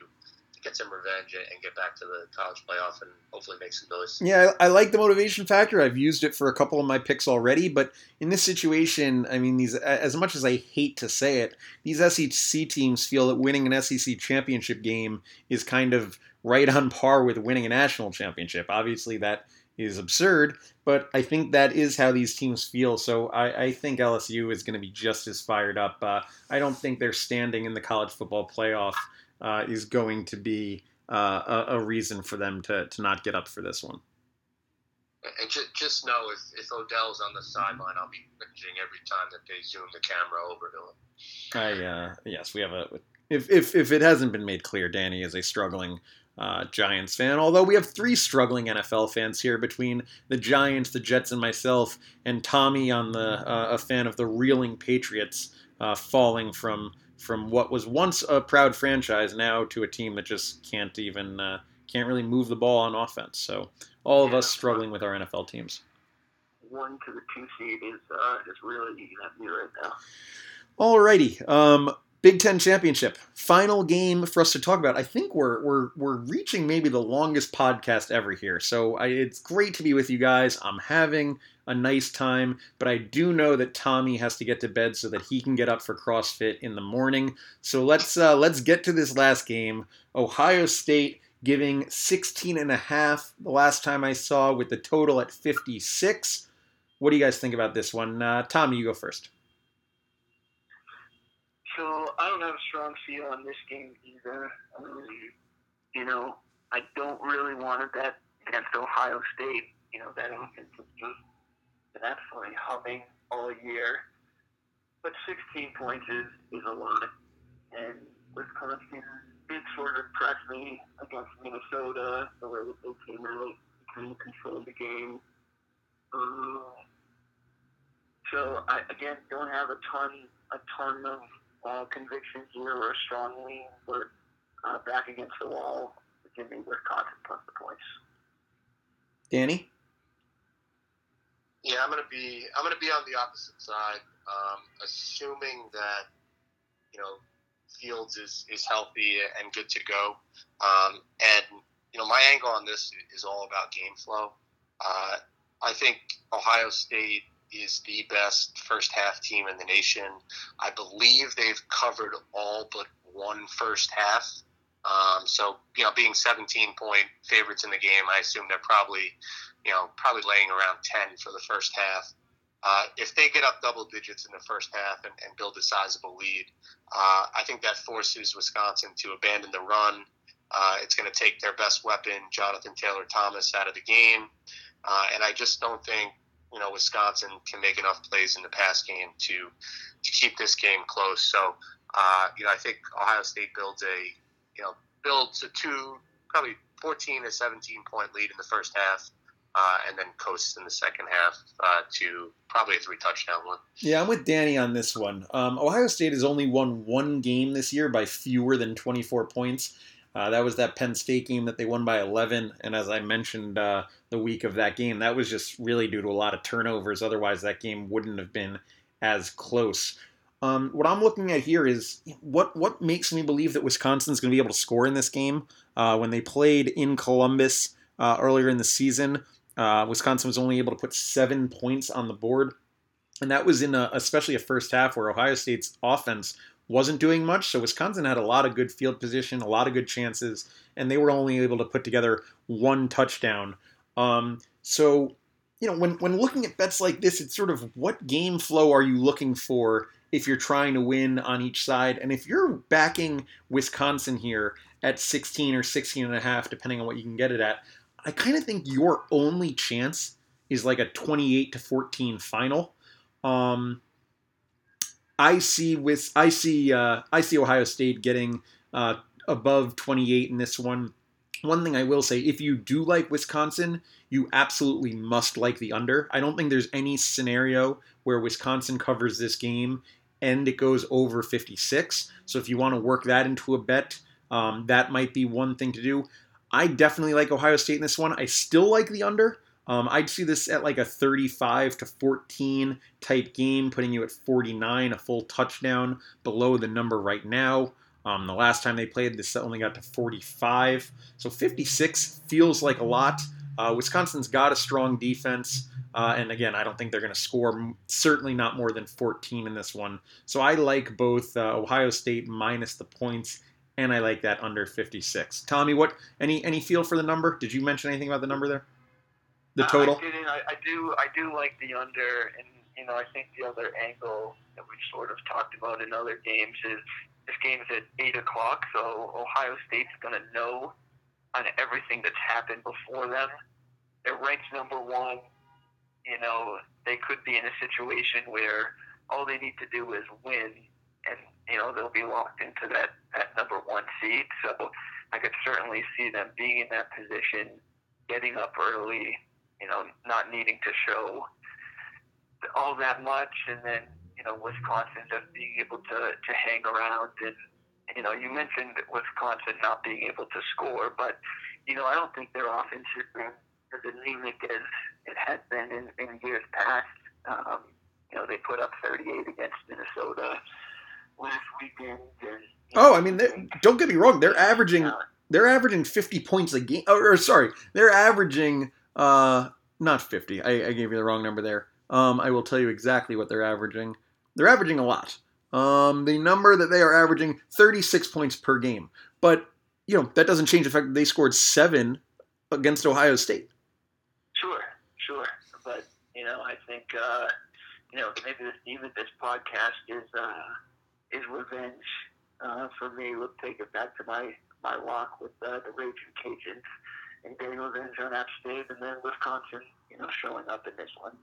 get some revenge and get back to the college playoff and hopefully make some noise. Yeah, I like the motivation factor. I've used it for a couple of my picks already, but in this situation, I mean, these, as much as I hate to say it, these SEC teams feel that winning an SEC championship game is kind of right on par with winning a national championship. Obviously, that is absurd, but I think that is how these teams feel. So I think LSU is going to be just as fired up. I don't think their standing in the college football playoff is going to be a reason for them to not get up for this one. And just know, if Odell's on the sideline, I'll be cringing every time that they zoom the camera over to him. Yes, we have a. If it hasn't been made clear, Danny is a struggling Giants fan, although we have 3 struggling NFL fans here between the Giants, the Jets, and myself, and Tommy on the a fan of the reeling Patriots, falling from what was once a proud franchise now to a team that just can't really move the ball on offense. So all of us struggling with our NFL teams. 1 to the 2 seed is really eating at me right now. Alrighty. Big Ten Championship, final game for us to talk about. I think we're reaching maybe the longest podcast ever here, so it's great to be with you guys. I'm having a nice time, but I do know that Tommy has to get to bed so that he can get up for CrossFit in the morning. So let's get to this last game. Ohio State giving 16.5 the last time I saw, with the total at 56. What do you guys think about this one? Tommy, you go first. So I don't have a strong feel on this game either. You know, I don't really want it that against Ohio State. You know, that offense was just absolutely humming all year. But 16 points is a lot. And Wisconsin did sort of press me against Minnesota, the way that they came out and controlled the game. So I, again, don't have a ton of convictions here or strongly, but back against the wall, give me Wisconsin plus the points. Danny? Yeah, I'm gonna be on the opposite side, assuming that, you know, Fields is healthy and good to go. And you know, my angle on this is all about game flow. I think Ohio State is the best first half team in the nation. I believe they've covered all but one first half. So, you know, being 17-point favorites in the game, I assume they're probably laying around 10 for the first half. If they get up double digits in the first half and build a sizable lead, I think that forces Wisconsin to abandon the run. It's going to take their best weapon, Jonathan Taylor Thomas, out of the game. And I just don't think, you know, Wisconsin can make enough plays in the pass game to keep this game close. So, you know, I think Ohio State builds a probably 14 or 17-point lead in the first half, and then coasts in the second half to probably a 3-touchdown one. Yeah, I'm with Danny on this one. Ohio State has only won one game this year by fewer than 24 points. That was that Penn State game that they won by 11. And as I mentioned the week of that game, that was just really due to a lot of turnovers. Otherwise, that game wouldn't have been as close. What I'm looking at here is what makes me believe that Wisconsin's going to be able to score in this game. When they played in Columbus earlier in the season, Wisconsin was only able to put 7 points on the board. And that was in especially a first half where Ohio State's offense wasn't doing much. So Wisconsin had a lot of good field position, a lot of good chances, and they were only able to put together one touchdown. So, you know, when looking at bets like this, it's sort of what game flow are you looking for if you're trying to win on each side? And if you're backing Wisconsin here at 16 or 16 and a half, depending on what you can get it at, I kind of think your only chance is like a 28-14 final. I see Ohio State getting above 28 in this one. One thing I will say, if you do like Wisconsin, you absolutely must like the under. I don't think there's any scenario where Wisconsin covers this game and it goes over 56. So if you want to work that into a bet, that might be one thing to do. I definitely like Ohio State in this one. I still like the under. I'd see this at like a 35-14 type game, putting you at 49, a full touchdown below the number right now. The last time they played, this only got to 45. So 56 feels like a lot. Wisconsin's got a strong defense. And again, I don't think they're going to score, certainly not more than 14 in this one. So I like both Ohio State minus the points, and I like that under 56. Tommy, what any feel for the number? Did you mention anything about the number there? The total? I do like the under, and you know, I think the other angle that we've sort of talked about in other games is this game's at 8:00, so Ohio State's going to know on everything that's happened before them. They're ranked number one. You know, they could be in a situation where all they need to do is win, and you know, they'll be locked into that number one seed. So I could certainly see them being in that position, getting up early, you know, not needing to show all that much, and then, you know, Wisconsin just being able to hang around. And, you know, you mentioned Wisconsin not being able to score, but, you know, I don't think their offense has been as anemic as it has been in years past. You know, they put up 38 against Minnesota last weekend. And, I mean, don't get me wrong, they're averaging... They're averaging 50 points a game. They're averaging not 50. I gave you the wrong number there. I will tell you exactly what they're averaging. They're averaging a lot. The number that they are averaging, 36 points per game. But, you know, that doesn't change the fact that they scored 7 against Ohio State. Sure. But, you know, I think, you know, maybe the theme of this podcast is revenge. For me, we'll take it back to my lock with the Raging Cajuns and getting revenge on App State, and then Wisconsin, you know, showing up in this one.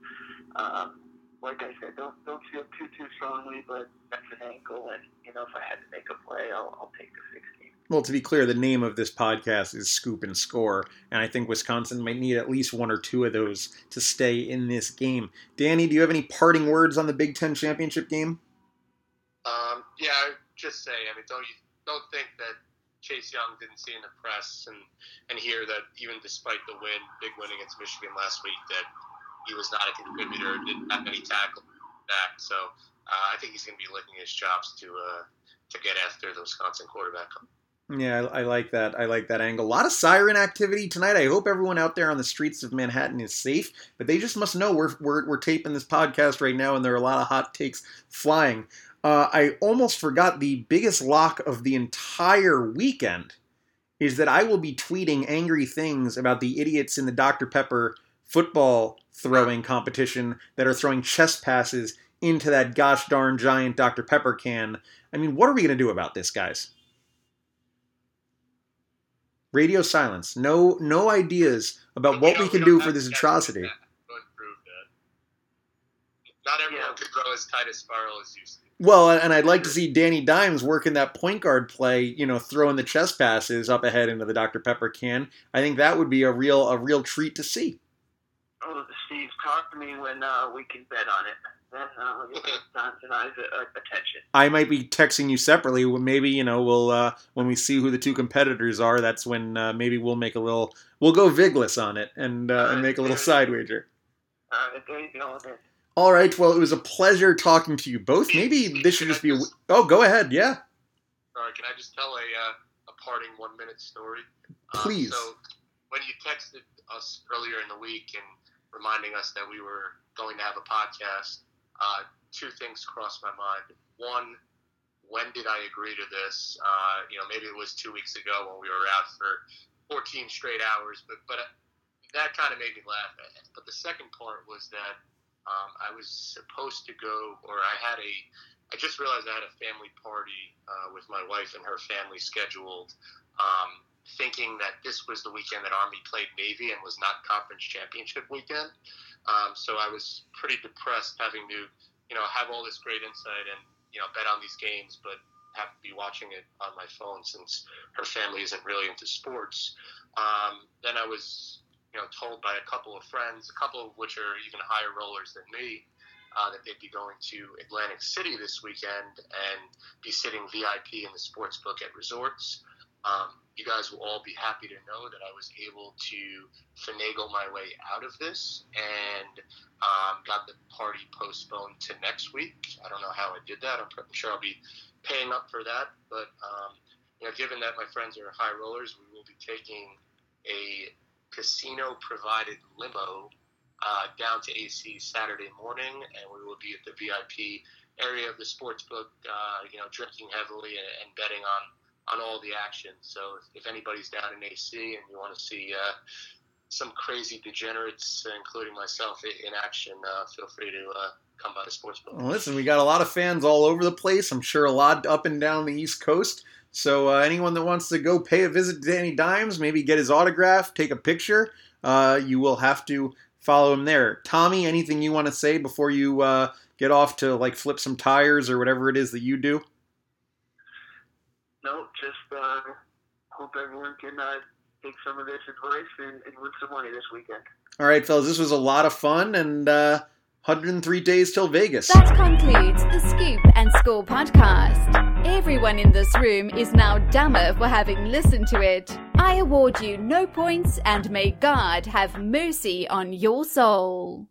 Like I said, don't feel too strongly, but that's an angle, and you know, if I had to make a play, I'll take the 16. Well, to be clear, the name of this podcast is Scoop and Score, and I think Wisconsin might need at least one or two of those to stay in this game. Danny, do you have any parting words on the Big Ten Championship game? Yeah, I would just say, I mean, don't think that Chase Young didn't see in the press and hear that even despite the win, big win against Michigan last week, that he was not a contributor, didn't have any tackle back. So I think he's going to be licking his chops to get after the Wisconsin quarterback. Yeah, I like that. I like that angle. A lot of siren activity tonight. I hope everyone out there on the streets of Manhattan is safe, but they just must know we're taping this podcast right now, and there are a lot of hot takes flying. I almost forgot the biggest lock of the entire weekend is that I will be tweeting angry things about the idiots in the Dr. Pepper football throwing competition that are throwing chest passes into that gosh darn giant Dr. Pepper can. I mean, what are we going to do about this, guys? Radio silence. No ideas about what we can do for this atrocity. Not everyone could throw as tight as Sparrow as you see. Well, and I'd like to see Danny Dimes working that point guard play, you know, throwing the chest passes up ahead into the Dr. Pepper can. I think that would be a real treat to see. Oh, Steve, talk to me when we can bet on it. That's not attention. I might be texting you separately. Maybe, you know, we'll when we see who the two competitors are, that's when maybe we'll go Vigless on it and make a little side wager. There you go with it. All right, well, it was a pleasure talking to you both. Maybe this should just be... Oh, go ahead, yeah. All right, can I just tell a parting one-minute story? Please. So, when you texted us earlier in the week and reminding us that we were going to have a podcast, two things crossed my mind. One, when did I agree to this? You know, maybe it was 2 weeks ago when we were out for 14 straight hours, but that kind of made me laugh. But the second part was that I was supposed to go, or I just realized I had a family party with my wife and her family scheduled, thinking that this was the weekend that Army played Navy and was not conference championship weekend. So I was pretty depressed having to, you know, have all this great insight and, you know, bet on these games, but have to be watching it on my phone since her family isn't really into sports. Then I was... you know, told by a couple of friends, a couple of which are even higher rollers than me, that they'd be going to Atlantic City this weekend and be sitting VIP in the sports book at resorts. You guys will all be happy to know that I was able to finagle my way out of this and got the party postponed to next week. I don't know how I did that. I'm sure I'll be paying up for that. But, you know, given that my friends are high rollers, we will be taking a casino-provided limo down to AC Saturday morning, and we will be at the VIP area of the sportsbook, you know, drinking heavily and betting on all the action. So if anybody's down in AC and you want to see some crazy degenerates, including myself, in action, feel free to come by the sportsbook. Well, listen, we got a lot of fans all over the place. I'm sure a lot up and down the East Coast. So anyone that wants to go pay a visit to Danny Dimes, maybe get his autograph, take a picture, you will have to follow him there. Tommy, anything you want to say before you get off to like flip some tires or whatever it is that you do? No, just hope everyone can take some of this advice and win some money this weekend. All right, fellas, this was a lot of fun, and 103 days till Vegas. That concludes the Scoop and Score podcast. Everyone in this room is now dumber for having listened to it. I award you no points and may God have mercy on your soul.